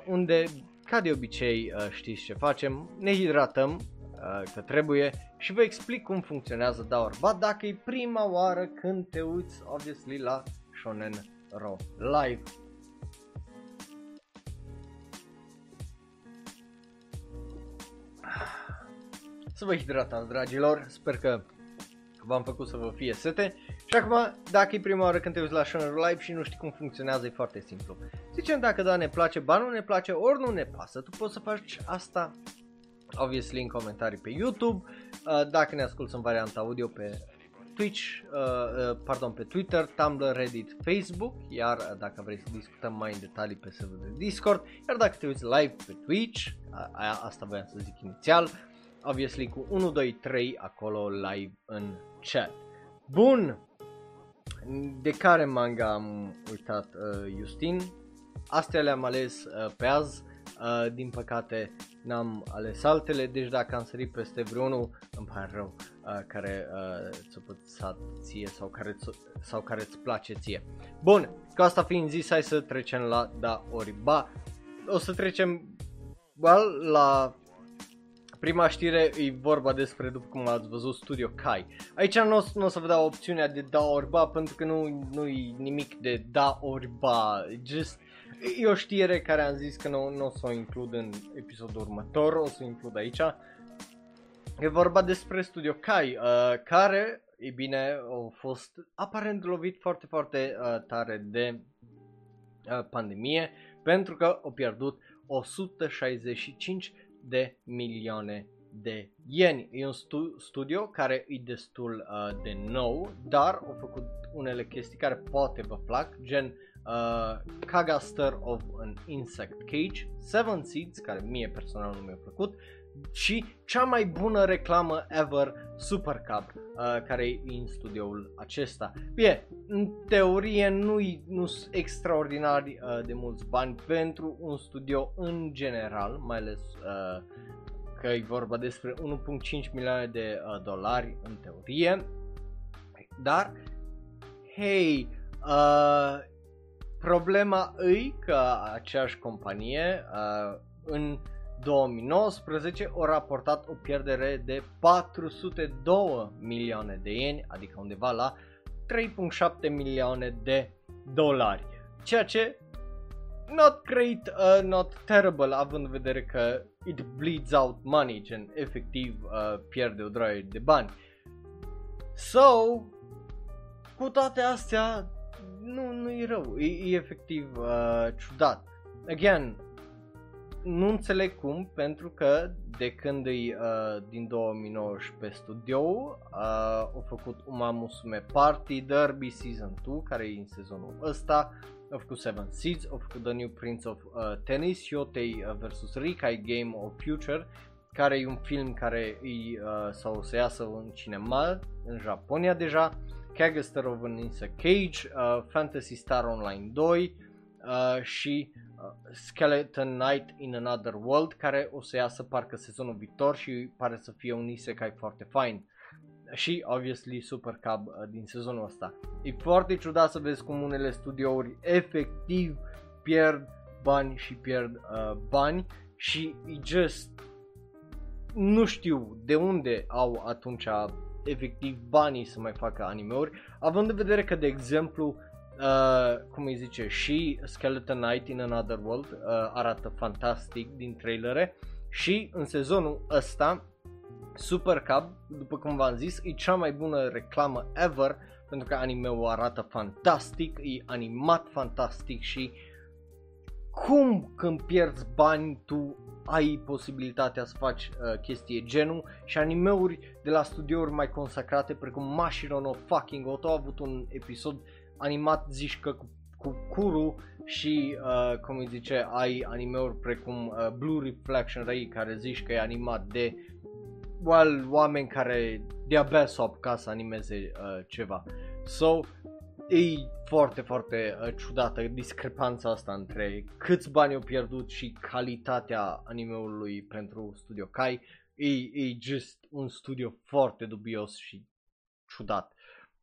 unde, ca de obicei, știți ce facem, ne hidratăm, că trebuie, și vă explic cum funcționează Daori Ba dacă e prima oară când te uiți, obviously, la Shonen.ro Live. Să vă hidratați, dragilor, sper că v-am făcut să vă fie sete. Și acum, dacă e prima oară când te uiți la Shonen.ro Live și nu știi cum funcționează, e foarte simplu. Zicem dacă da, ne place, ba nu ne place, ori nu ne pasă, tu poți să faci asta, obviously, în comentarii pe YouTube, dacă ne asculti în varianta audio pe Twitter, Tumblr, Reddit, Facebook, iar dacă vrei să discutăm mai în detalii pe serverul de Discord, iar dacă te uiți live pe Twitch, asta voiam să zic inițial, obviously cu 1, 2, 3 acolo live în chat. Bun, de care manga am uitat, Justin? Astea le-am ales pe azi, din păcate n-am ales altele, deci dacă am sărit peste vreunul, îmi pare rău, care ți-a pățat ție sau care ți place ție. Bun, cu asta fiind zis, hai să trecem la da ori ba. O să trecem la prima știre, e vorba despre, după cum ați văzut, Studio Kai. Aici nu o să vă dau opțiunea de da ori ba, pentru că nu-i nimic de da ori ba, just... E o știre care am zis că nu o să o includ în episodul următor, o să o includ aici. E vorba despre Studio Kai, care, e bine, a fost aparent lovit foarte, foarte tare de pandemie, pentru că au pierdut 165 de milioane de ieni. E un studio care e destul de nou, dar au făcut unele chestii care poate vă plac, gen... Kaga Stir of an Insect Cage, Seven Seeds, care mie personal nu mi-a plăcut, și cea mai bună reclamă ever, Super Cub, care e în studioul acesta. Bine, în teorie nu sunt extraordinari de mulți bani pentru un studio în general, mai ales că e vorba despre 1.5 milioane de dolari în teorie, dar hei, problema îi că aceeași companie în 2019 a raportat o pierdere de 402 milioane de ieni, adică undeva la 3.7 milioane de dolari. Ceea ce, not great, not terrible, având în vedere că it bleeds out money, gen efectiv pierde o droaie de bani. So, cu toate astea, nu-i rău, e efectiv ciudat. Again, nu înțeleg cum, pentru că de când e din 2019 studioul, au făcut Umamusume Party, Derby Season 2, care e în sezonul ăsta, au făcut Seven Seeds, au făcut The New Prince of Tennis, Yotei vs. Rikai Game of Future, care e un film care sau se iasă în cinema, în Japonia deja, Kagaster of an Insect Cage, Phantasy Star Online 2 și Skeleton Knight in Another World, care o să iasă parcă sezonul viitor și pare să fie un isekai foarte fain. Și, obviously, Super Cub din sezonul ăsta. E foarte ciudat să vezi cum unele studiouri efectiv pierd bani și pierd bani și just nu știu de unde au atunci efectiv banii să mai facă anime-uri, având în vedere că, de exemplu, cum îi zice, și Skeleton Knight in Another World arată fantastic din trailere și în sezonul ăsta Super Cub, după cum v-am zis, e cea mai bună reclamă ever, pentru că anime-ul arată fantastic, e animat fantastic și cum când pierzi bani tu ai posibilitatea să faci chestie genul, și animeuri de la studiouri mai consacrate precum Mashiro no Fucking Goto a avut un episod animat zișcă cu Kuru și cum îi zice, ai animeuri precum Blue Reflection Ray, care zici că e animat de oameni care de-abia s-au apucat să animeze ceva. So, e foarte, foarte ciudată discrepanța asta între câți bani au pierdut și calitatea animeului pentru Studio Kai. E just un studio foarte dubios și ciudat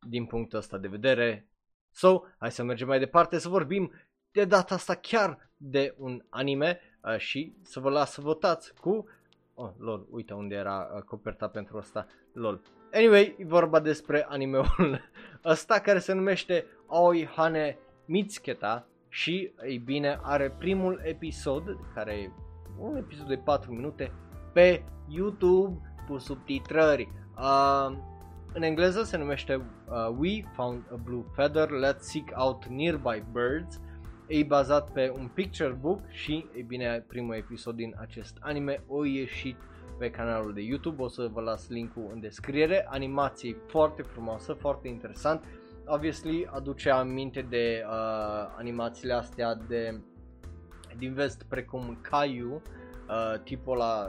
din punctul ăsta de vedere. So, hai să mergem mai departe să vorbim de data asta chiar de un anime și să vă las să votați cu... Oh, lol, uite unde era coperta pentru asta, lol. Anyway, e vorba despre animeul ăsta care se numește Aoihane Mitsuketa și, ei bine, are primul episod, care e un episod de 4 minute, pe YouTube cu subtitrări. În engleză se numește We Found a Blue Feather, Let's Seek Out Nearby Birds. E bazat pe un picture book și, ei bine, primul episod din acest anime a ieșit pe canalul de YouTube, o să vă las linkul în descriere. Animație foarte frumoasă, foarte interesant. Obviously aduce aminte de animațiile astea din vest precum Caillou tipul ăla,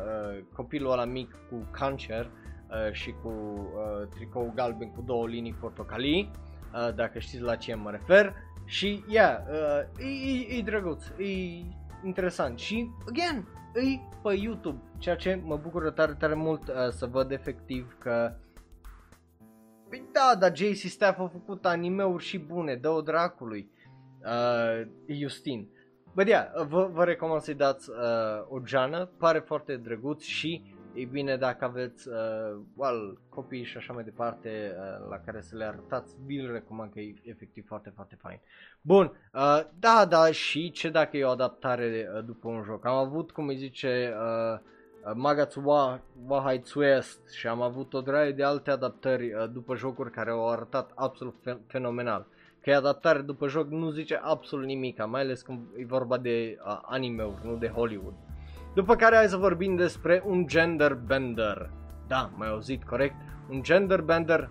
copilul ăla mic cu cancer și cu tricou galben cu două linii portocalii, dacă știți la ce mă refer. Și ia, e drăguț, e interesant și, again, e pe YouTube, ceea ce mă bucură tare, tare mult să văd efectiv că da, dar JC Staff a făcut anime-uri și bune, dă-o dracului, Justin. Bă, yeah, vă recomand să-i dați o geană, pare foarte drăguț și e bine dacă aveți copii și așa mai departe la care să le arătați, vi-l recomand că e efectiv foarte, foarte fain. Bun, da, și ce dacă e o adaptare după un joc? Am avut, cum îi zice, Magatsuwa Wahai's West și am avut o draie de alte adaptări după jocuri care au arătat absolut fenomenal. Că e adaptare după joc nu zice absolut nimica, mai ales când e vorba de anime-uri, nu de Hollywood. După care hai să vorbim despre un gender bender. Da, m-ai auzit corect? Un gender bender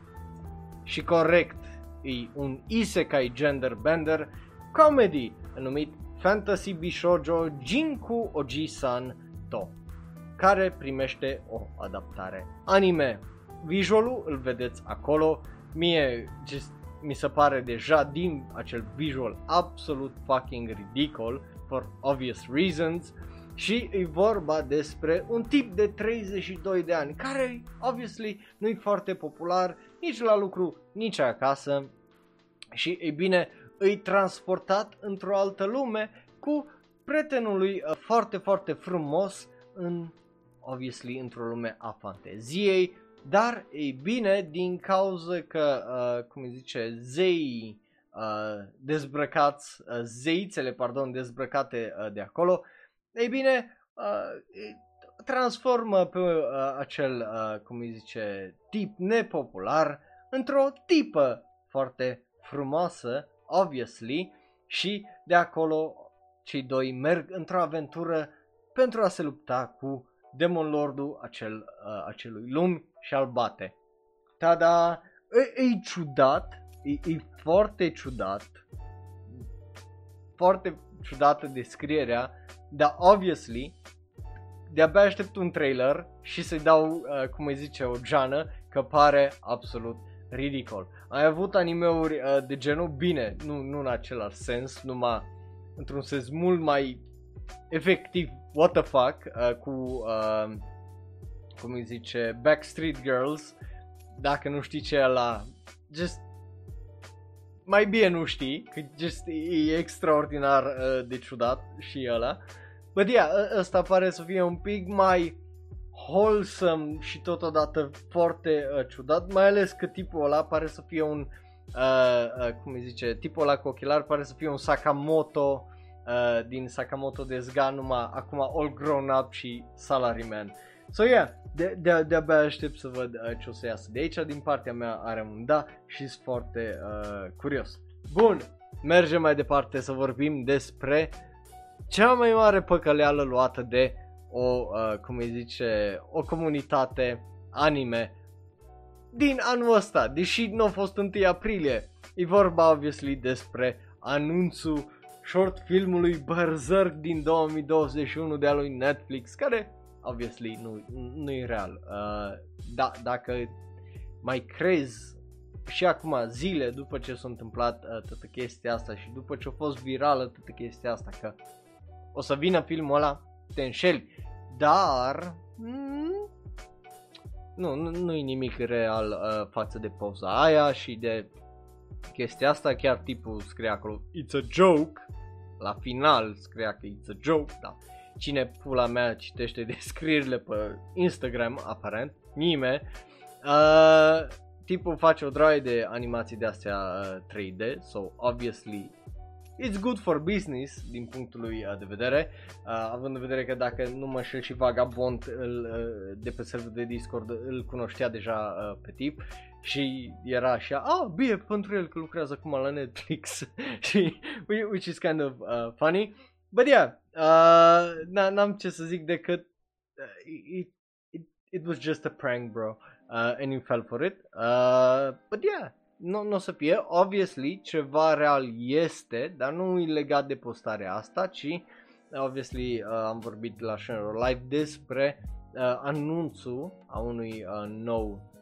și corect. E un isekai gender bender comedy numit Fantasy Bishoujo Jinku Oji-san To, care primește o adaptare anime. Visualul îl vedeți acolo. Mie mi se pare deja din acel visual absolut fucking ridicol for obvious reasons. Și e vorba despre un tip de 32 de ani care, obviously, nu e foarte popular nici la lucru, nici acasă. Și, e bine, îi transportat într-o altă lume cu prietenul lui foarte, foarte frumos în, obviously, într-o lume a fanteziei. Dar, e bine, din cauza că, cum îi zice, zeii dezbrăcați, zeițele dezbrăcate de acolo, ei bine, transformă pe acel, cum îi zice, tip nepopular într-o tipă foarte frumoasă, obviously, și de acolo cei doi merg într-o aventură pentru a se lupta cu Demon Lordul acelui lumi și al bate. Tada! E ciudat, e foarte ciudat, foarte ciudată descrierea. Dar, obviously, de-abia aștept un trailer și să-i dau, cum îi zice, o geană, că pare absolut ridicol. Ai avut anime-uri de genul? Bine, nu în același sens, numai într-un sens mult mai efectiv, what the fuck, cu, cum îi zice, Backstreet Girls, dacă nu știi ce e ăla, just... Mai bine nu știi, că just e extraordinar de ciudat și ăla. But yeah, ăsta pare să fie un pic mai wholesome și totodată foarte ciudat, mai ales că tipul ăla pare să fie un, cum îi zice, tipul ăla cu ochelari pare să fie un Sakamoto din Sakamoto de Zganuma, acum all grown up și salaryman. So yeah, de-abia aștept să văd ce o să iasă de aici, din partea mea are un da și sunt foarte curios. Bun, mergem mai departe să vorbim despre cea mai mare păcăleală luată de o, cum îi zice, o comunitate anime din anul ăsta, deși nu a fost 1 aprilie. E vorba, obviously, despre anunțul short filmului Berserk din 2021 de-a lui Netflix, care... obviously nu e real, dacă mai crezi și acum zile după ce s-a întâmplat toată chestia asta și după ce a fost virală toată chestia asta că o să vină filmul ăla, te înșeli, dar nu e nimic real față de poza aia și de chestia asta, chiar tipul scrie acolo it's a joke, la final scria că it's a joke, da. Cine pula mea citește descrierile pe Instagram, aparent, nimeni, tipul face o draie de animații de-astea 3D, so obviously it's good for business din punctul lui de vedere, având în vedere că dacă nu mă știu și Vagabond de pe serverul de Discord îl cunoștea deja pe tip și era așa, bine pentru el că lucrează acum la Netflix, și which is kind of funny. But yeah, n-am ce să zic decât it was just a prank, bro, and you fell for it. But yeah, nu o să fie, obviously, ceva real este, dar nu e legat de postarea asta, ci obviously am vorbit la Shenron Live despre anunțul a unui nou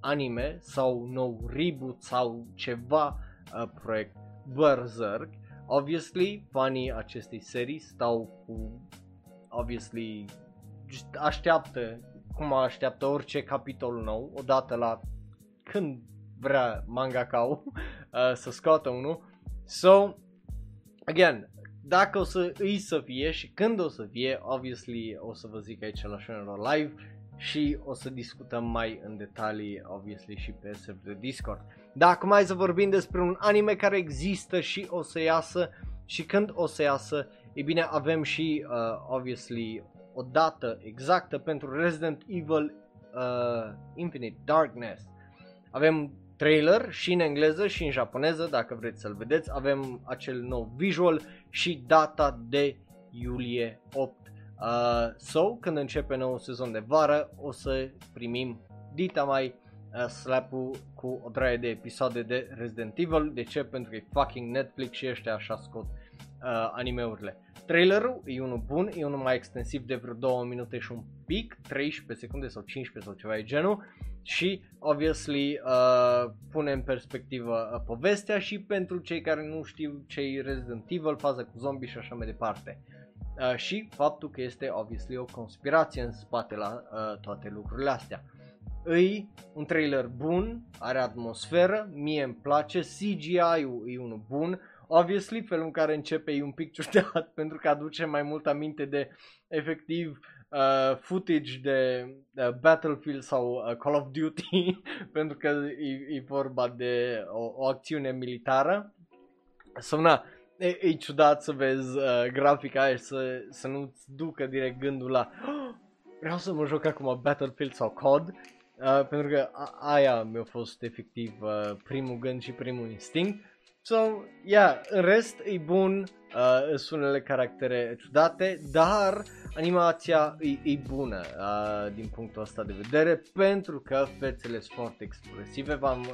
anime sau nou reboot sau ceva proiect Berserk. Obviously, fanii acestei serii stau cu, obviously, așteaptă cum așteaptă orice capitol nou, odată la când vrea mangakau să scoată unul. So, again, dacă o să îi să fie și când o să fie, obviously o să vă zic aici la Shenron Live și o să discutăm mai în detalii, obviously, și pe serverul Discord. Dar acum hai să vorbim despre un anime care există și o să iasă și când o să iasă. E bine, avem și, obviously, o dată exactă pentru Resident Evil Infinite Darkness. Avem trailer și în engleză și în japoneză, dacă vreți să-l vedeți. Avem acel nou visual și data de iulie 8. Sau când începe nou sezon de vară, o să primim dita mai slap-ul cu o draie de episoade de Resident Evil. De ce? Pentru că e fucking Netflix și ăștia așa scot anime-urile. Trailerul e unul bun, e unul mai extensiv de vreo 2 minute și un pic, 13 secunde sau 15 sau ceva de genul. Și, obviously, pune în perspectivă povestea și pentru cei care nu știu ce-i Resident Evil, faza cu zombie și așa mai departe. Și faptul că este, obviously, o conspirație în spate la toate lucrurile astea. E un trailer bun, are atmosferă, mie îmi place, CGI-ul e unul bun. Obviously, felul în care începe e un pic ciudat pentru că aduce mai mult aminte de, efectiv, footage de Battlefield sau Call of Duty pentru că e vorba de o acțiune militară. So, na, e ciudat să vezi grafica aia și să nu-ți ducă direct gândul la vreau să mă joc acum Battlefield sau COD, pentru că aia mi-a fost efectiv primul gând și primul instinct. So, yeah, în rest e bun, sunt unele caractere ciudate, dar animația e bună din punctul ăsta de vedere, pentru că fețele sunt foarte expresive. V-am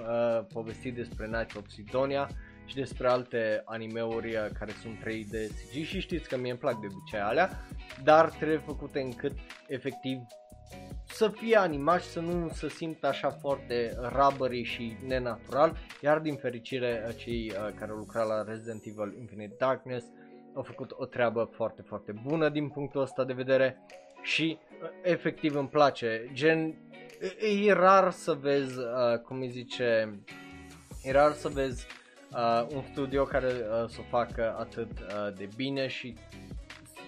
povestit despre Night of Sidonia și despre alte anime-uri care sunt 3D CG și știți că mie îmi plac de obicei alea, dar trebuie făcute încât efectiv să fie animat și să nu se simtă așa foarte rubbery și nenatural, iar din fericire cei care au lucrat la Resident Evil Infinite Darkness au făcut o treabă foarte, foarte bună din punctul ăsta de vedere și efectiv îmi place. Gen, e rar să vezi, cum îi zice, e rar să vezi un studio care să o facă atât de bine și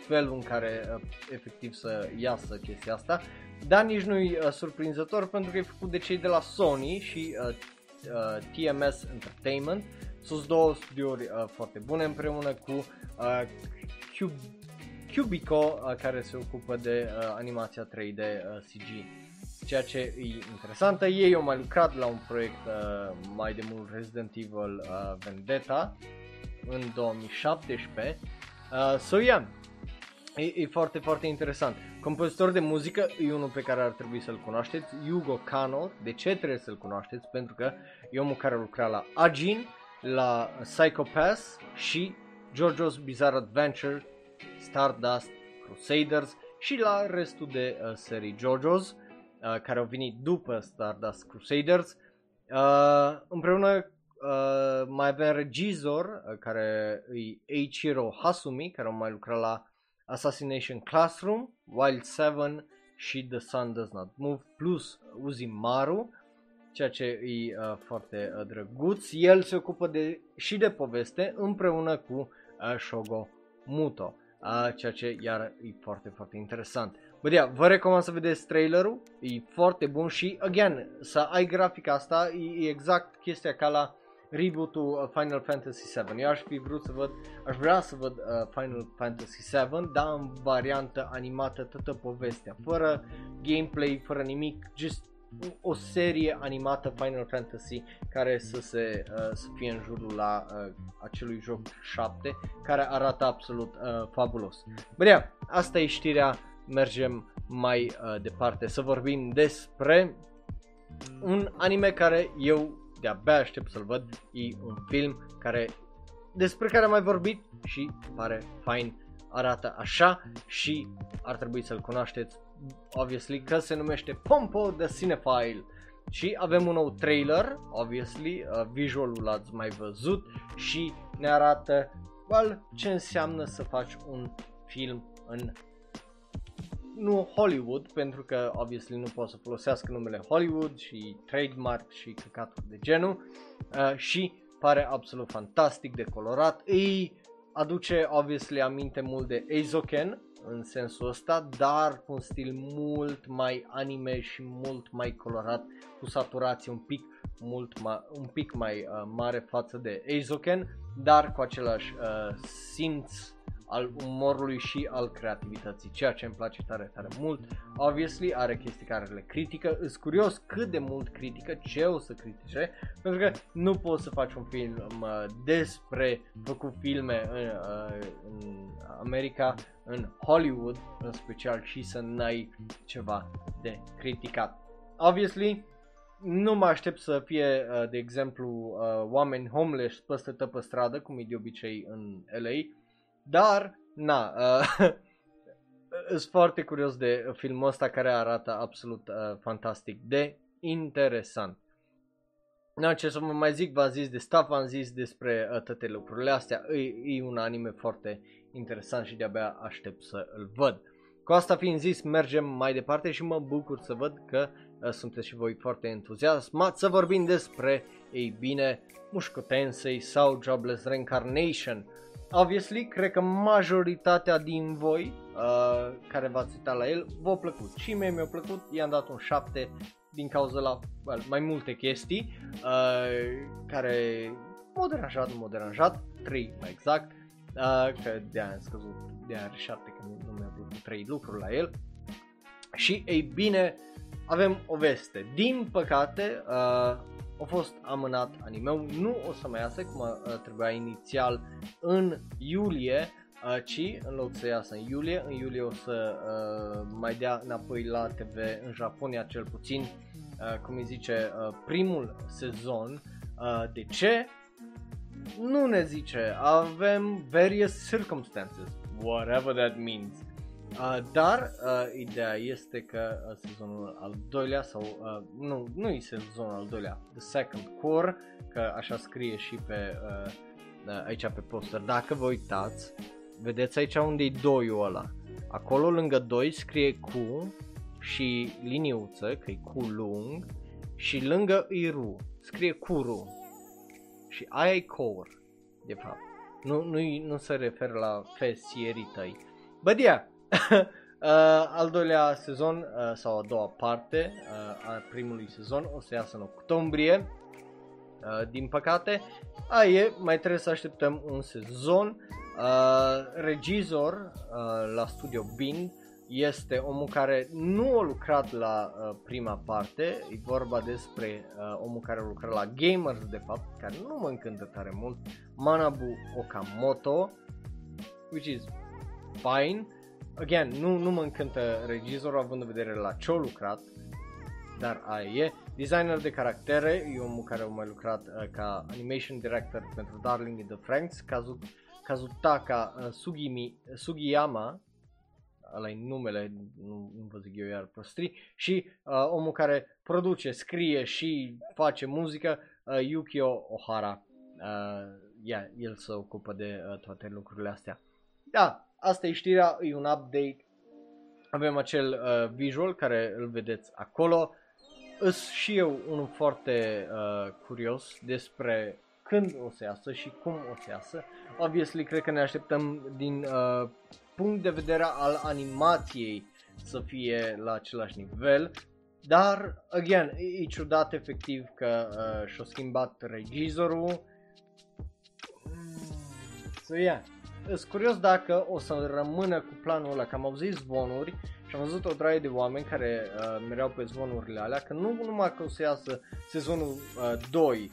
felul în care efectiv să iasă chestia asta. Dar nici nu-i surprinzător pentru că e făcut de cei de la Sony și TMS Entertainment. Sunt două studiouri foarte bune împreună cu Cubico care se ocupă de animația 3D CG. Ceea ce e interesantă, ei au mai lucrat la un proiect mai de mult, Resident Evil Vendetta, în 2017. So yeah, e foarte, foarte interesant. Compozitor de muzică e unul pe care ar trebui să-l cunoașteți, Yugo Kanno. De ce trebuie să-l cunoașteți? Pentru că e omul care lucra la Ajin, la Psycho Pass și JoJo's Bizarre Adventure, Stardust Crusaders și la restul de serii JoJo's care au venit după Stardust Crusaders. Împreună mai avem regizor care e Eiichiro Hasumi, care au mai lucrat la Assassination Classroom, Wild Seven și The Sun Does Not Move, plus Uzimaru, ceea ce e foarte drăguț. El se ocupă și de poveste împreună cu Shogo Muto, ceea ce iar e foarte, foarte interesant. Bă, yeah, vă recomand să vedeți trailerul, e foarte bun și, again, să ai grafica asta, e exact chestia ca la reboot-ul Final Fantasy VII. Eu aș vrea să văd Final Fantasy VII, dar în variantă animată, toată povestea, fără gameplay, fără nimic, just o serie animată Final Fantasy care să fie în jurul la acelui joc 7, care arată absolut fabulos. Bă, yeah, asta e știrea, mergem mai departe să vorbim despre un anime care eu de-abia aștept să-l văd, e un film despre care am mai vorbit și pare fain arată așa și ar trebui să-l cunoașteți, obviously, că se numește Pompo the Cinephile. Și avem un nou trailer, obviously, visualul l-ați mai văzut și ne arată ce înseamnă să faci un film în nu Hollywood, pentru că obviously nu pot să folosească numele Hollywood și trademark și căcaturi de genul, și pare absolut fantastic de colorat. Îi aduce obviously aminte mult de Eizoken în sensul ăsta, dar cu un stil mult mai anime și mult mai colorat, cu saturație un pic mai mare față de Eizoken, dar cu același simț al umorului și al creativității, ceea ce îmi place tare, tare mult. Obviously are chestii care le critică, îs curios cât de mult critică, ce o să critice, pentru că nu poți să faci un film despre făcut filme în America, în Hollywood în special, și să n-ai ceva de criticat. Obviously nu mă aștept să fie, de exemplu, oameni homeless păstătă pe stradă, cum e de obicei în LA, dar, na, sunt foarte curios de filmul ăsta, care arată absolut fantastic de interesant. Na, ce să mă mai zic, v-am zis de stuff, v-am zis despre toate lucrurile astea, e un anime foarte interesant și de-abia aștept să îl văd. Cu asta fiind zis, mergem mai departe și mă bucur să văd că sunteți și voi foarte entuziasmați să vorbim despre, ei bine, Mushoku Tensei sau Jobless Reincarnation. Obviously, cred că majoritatea din voi care v-ați uitat la el v-a plăcut. Și mie mi-a plăcut, i-am dat un 7 din cauza la mai multe chestii care m-au deranjat, nu m-au deranjat, 3 mai exact, că de-aia am scăzut, de-aia 7, că nu mi-a plăcut 3 lucruri la el. Și ei bine, avem o veste, din păcate a fost amânat anime-ul, nu o să mai iasă cum trebuia inițial în iulie, ci în loc să iasă în iulie o să mai dea înapoi la TV în Japonia, cel puțin, cum îi zice, primul sezon. De ce? Nu ne zice, avem various circumstances, whatever that means. Dar ideea este că sezonul al doilea sau nu e sezonul al doilea, the second core, că așa scrie și pe aici pe poster. Dacă vă uitați, vedeți aici unde e 2-ul ăla, acolo lângă 2 scrie Q și liniuță, că e Q lung, și lângă Iru scrie Kuru și aia e core, de fapt nu se referă la fesierii tăi, bă, yeah. Al doilea sezon sau a doua parte a primului sezon o să iasă în octombrie. Din păcate mai trebuie să așteptăm un sezon. Regizor la Studio Bin este omul care nu a lucrat la prima parte. E vorba despre omul care a lucrat la Gamers, de fapt, care nu mă încântă tare mult, Manabu Okamoto, which is fine. Again, nu mă încântă regizorul, având în vedere la ce-a lucrat, dar aia e. Designer de caractere, e omul care a mai lucrat ca animation director pentru Darling in the Franxx, Kazutaka Sugiyama, ăla-i numele, nu vă zic eu iar prostrii, și omul care produce, scrie și face muzică, Yukio Ohara, el se ocupă de toate lucrurile astea. Da. Asta e știrea, e un update, avem acel visual care îl vedeți acolo. Îs și eu unul foarte curios despre când o să iasă și cum o să iasă. Obviously, cred că ne așteptăm din punct de vedere al animației să fie la același nivel. Dar, again, e ciudat efectiv că și-a schimbat regizorul. So, yeah. Sunt curios dacă o să rămână cu planul ăla, că am auzit zvonuri și am văzut o draie de oameni care mereau pe zvonurile alea, că nu numai că o să iasă sezonul 2,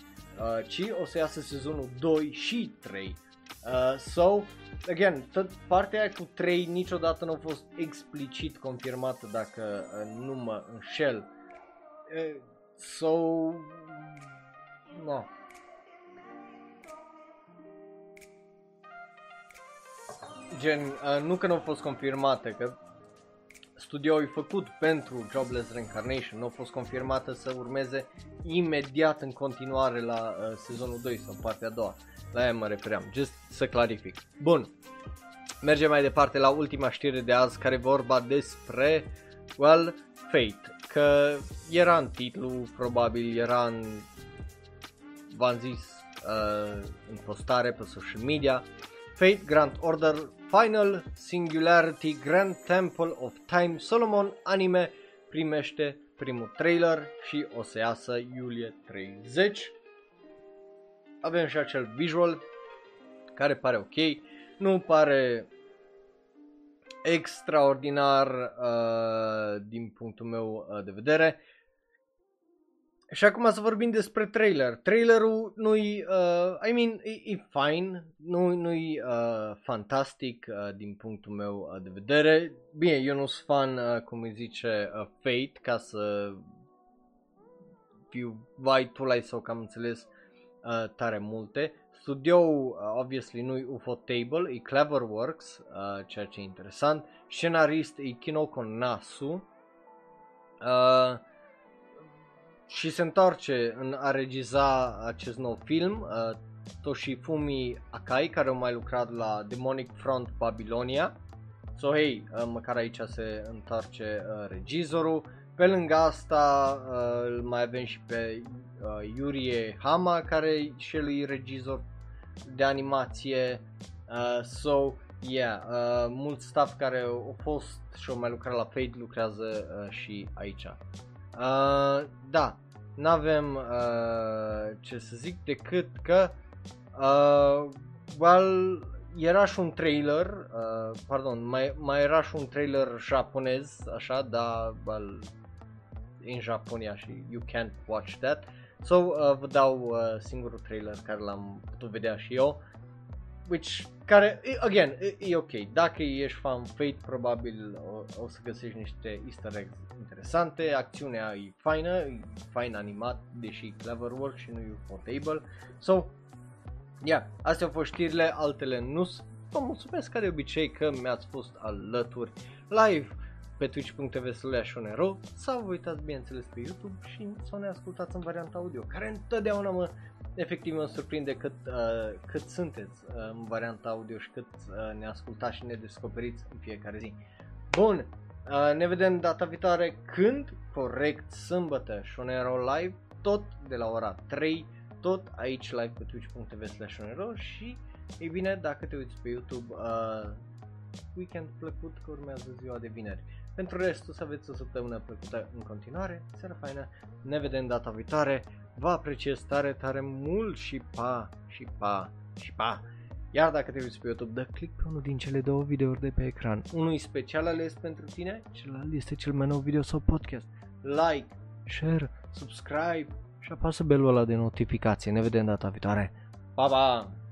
ci o să iasă sezonul 2 și 3. So, again, tot partea aia cu 3 niciodată nu a fost explicit confirmată, dacă nu mă înșel. So, no. gen, nu că nu au fost confirmate, că studioul e făcut pentru Jobless Reincarnation, nu a fost confirmată să urmeze imediat în continuare la sezonul 2 sau partea a doua. La aia mă refeream, just să clarific. Bun, mergem mai departe la ultima știre de azi, care e vorba despre, well, Fate. Că era în titlu, probabil era în, v-am zis, în postare pe social media. Fate Grand Order Final Singularity Grand Temple of Time Solomon anime primește primul trailer și o să iasă iulie 30. Avem și acel visual care pare ok, nu pare extraordinar din punctul meu de vedere. Și acum să vorbim despre trailer. Trailerul nu-i, I mean, e fine, nu-i fantastic din punctul meu de vedere. Bine, eu nu sunt fan, cum îi zice, Fate, ca să fiu vai tu lai sau că am înțeles tare multe. Studioul, obviously, nu-i UFO Table, e Cleverworks, ceea ce e interesant. Scenarist e Kinoko Nasu. Și se întoarce în a regiza acest nou film, Toshifumi Akai, care a mai lucrat la Demonic Front Babylonia. So, hey, măcar aici se întoarce regizorul. Pe lângă asta îl mai avem și pe Yurie Hama, care și el e regizor de animație. So, yeah, mult staff care au fost și au mai lucrat la Fate lucrează și aici. Da, n-avem ce să zic decât că well, era și un trailer, mai era și un trailer japonez, așa, dar well, în Japonia și you can't watch that. So, vă dau singurul trailer care l-am putut vedea și eu, which, care, again, e ok. Dacă ești fan Fate, probabil o să găsești niște easter eggs interesante. Acțiunea e faină, e fain animat, deși Cleverworks și nu e portable. So, yeah, astea au fost știrile, altele nu. Vă mulțumesc ca de obicei că mi-ați fost alături live pe twitch.tv/onero sau vă uitați, bineînțeles, pe YouTube și sau ne ascultați în varianta audio, care întotdeauna mă, efectiv, mă surprinde cât sunteți în varianta audio și cât ne ascultați și ne descoperiți în fiecare zi. Bun, ne vedem data viitoare, când? Corect, sâmbătă, Shonero Live, tot de la ora 3, tot aici live pe twitch.tv/onero și, ei bine, dacă te uiți pe YouTube, weekend plăcut, că urmează ziua de vineri. Pentru restul, să aveți o săptămână plăcută în continuare, seara faină, ne vedem data viitoare. Vă apreciez tare, tare mult și pa, și pa, și pa. Iar dacă te uiți pe YouTube, dă click pe unul din cele două videouri de pe ecran. Unul e special ales pentru tine, celălalt este cel mai nou video sau podcast. Like, share, subscribe și apasă belul ăla de notificație. Ne vedem data viitoare. Pa, pa!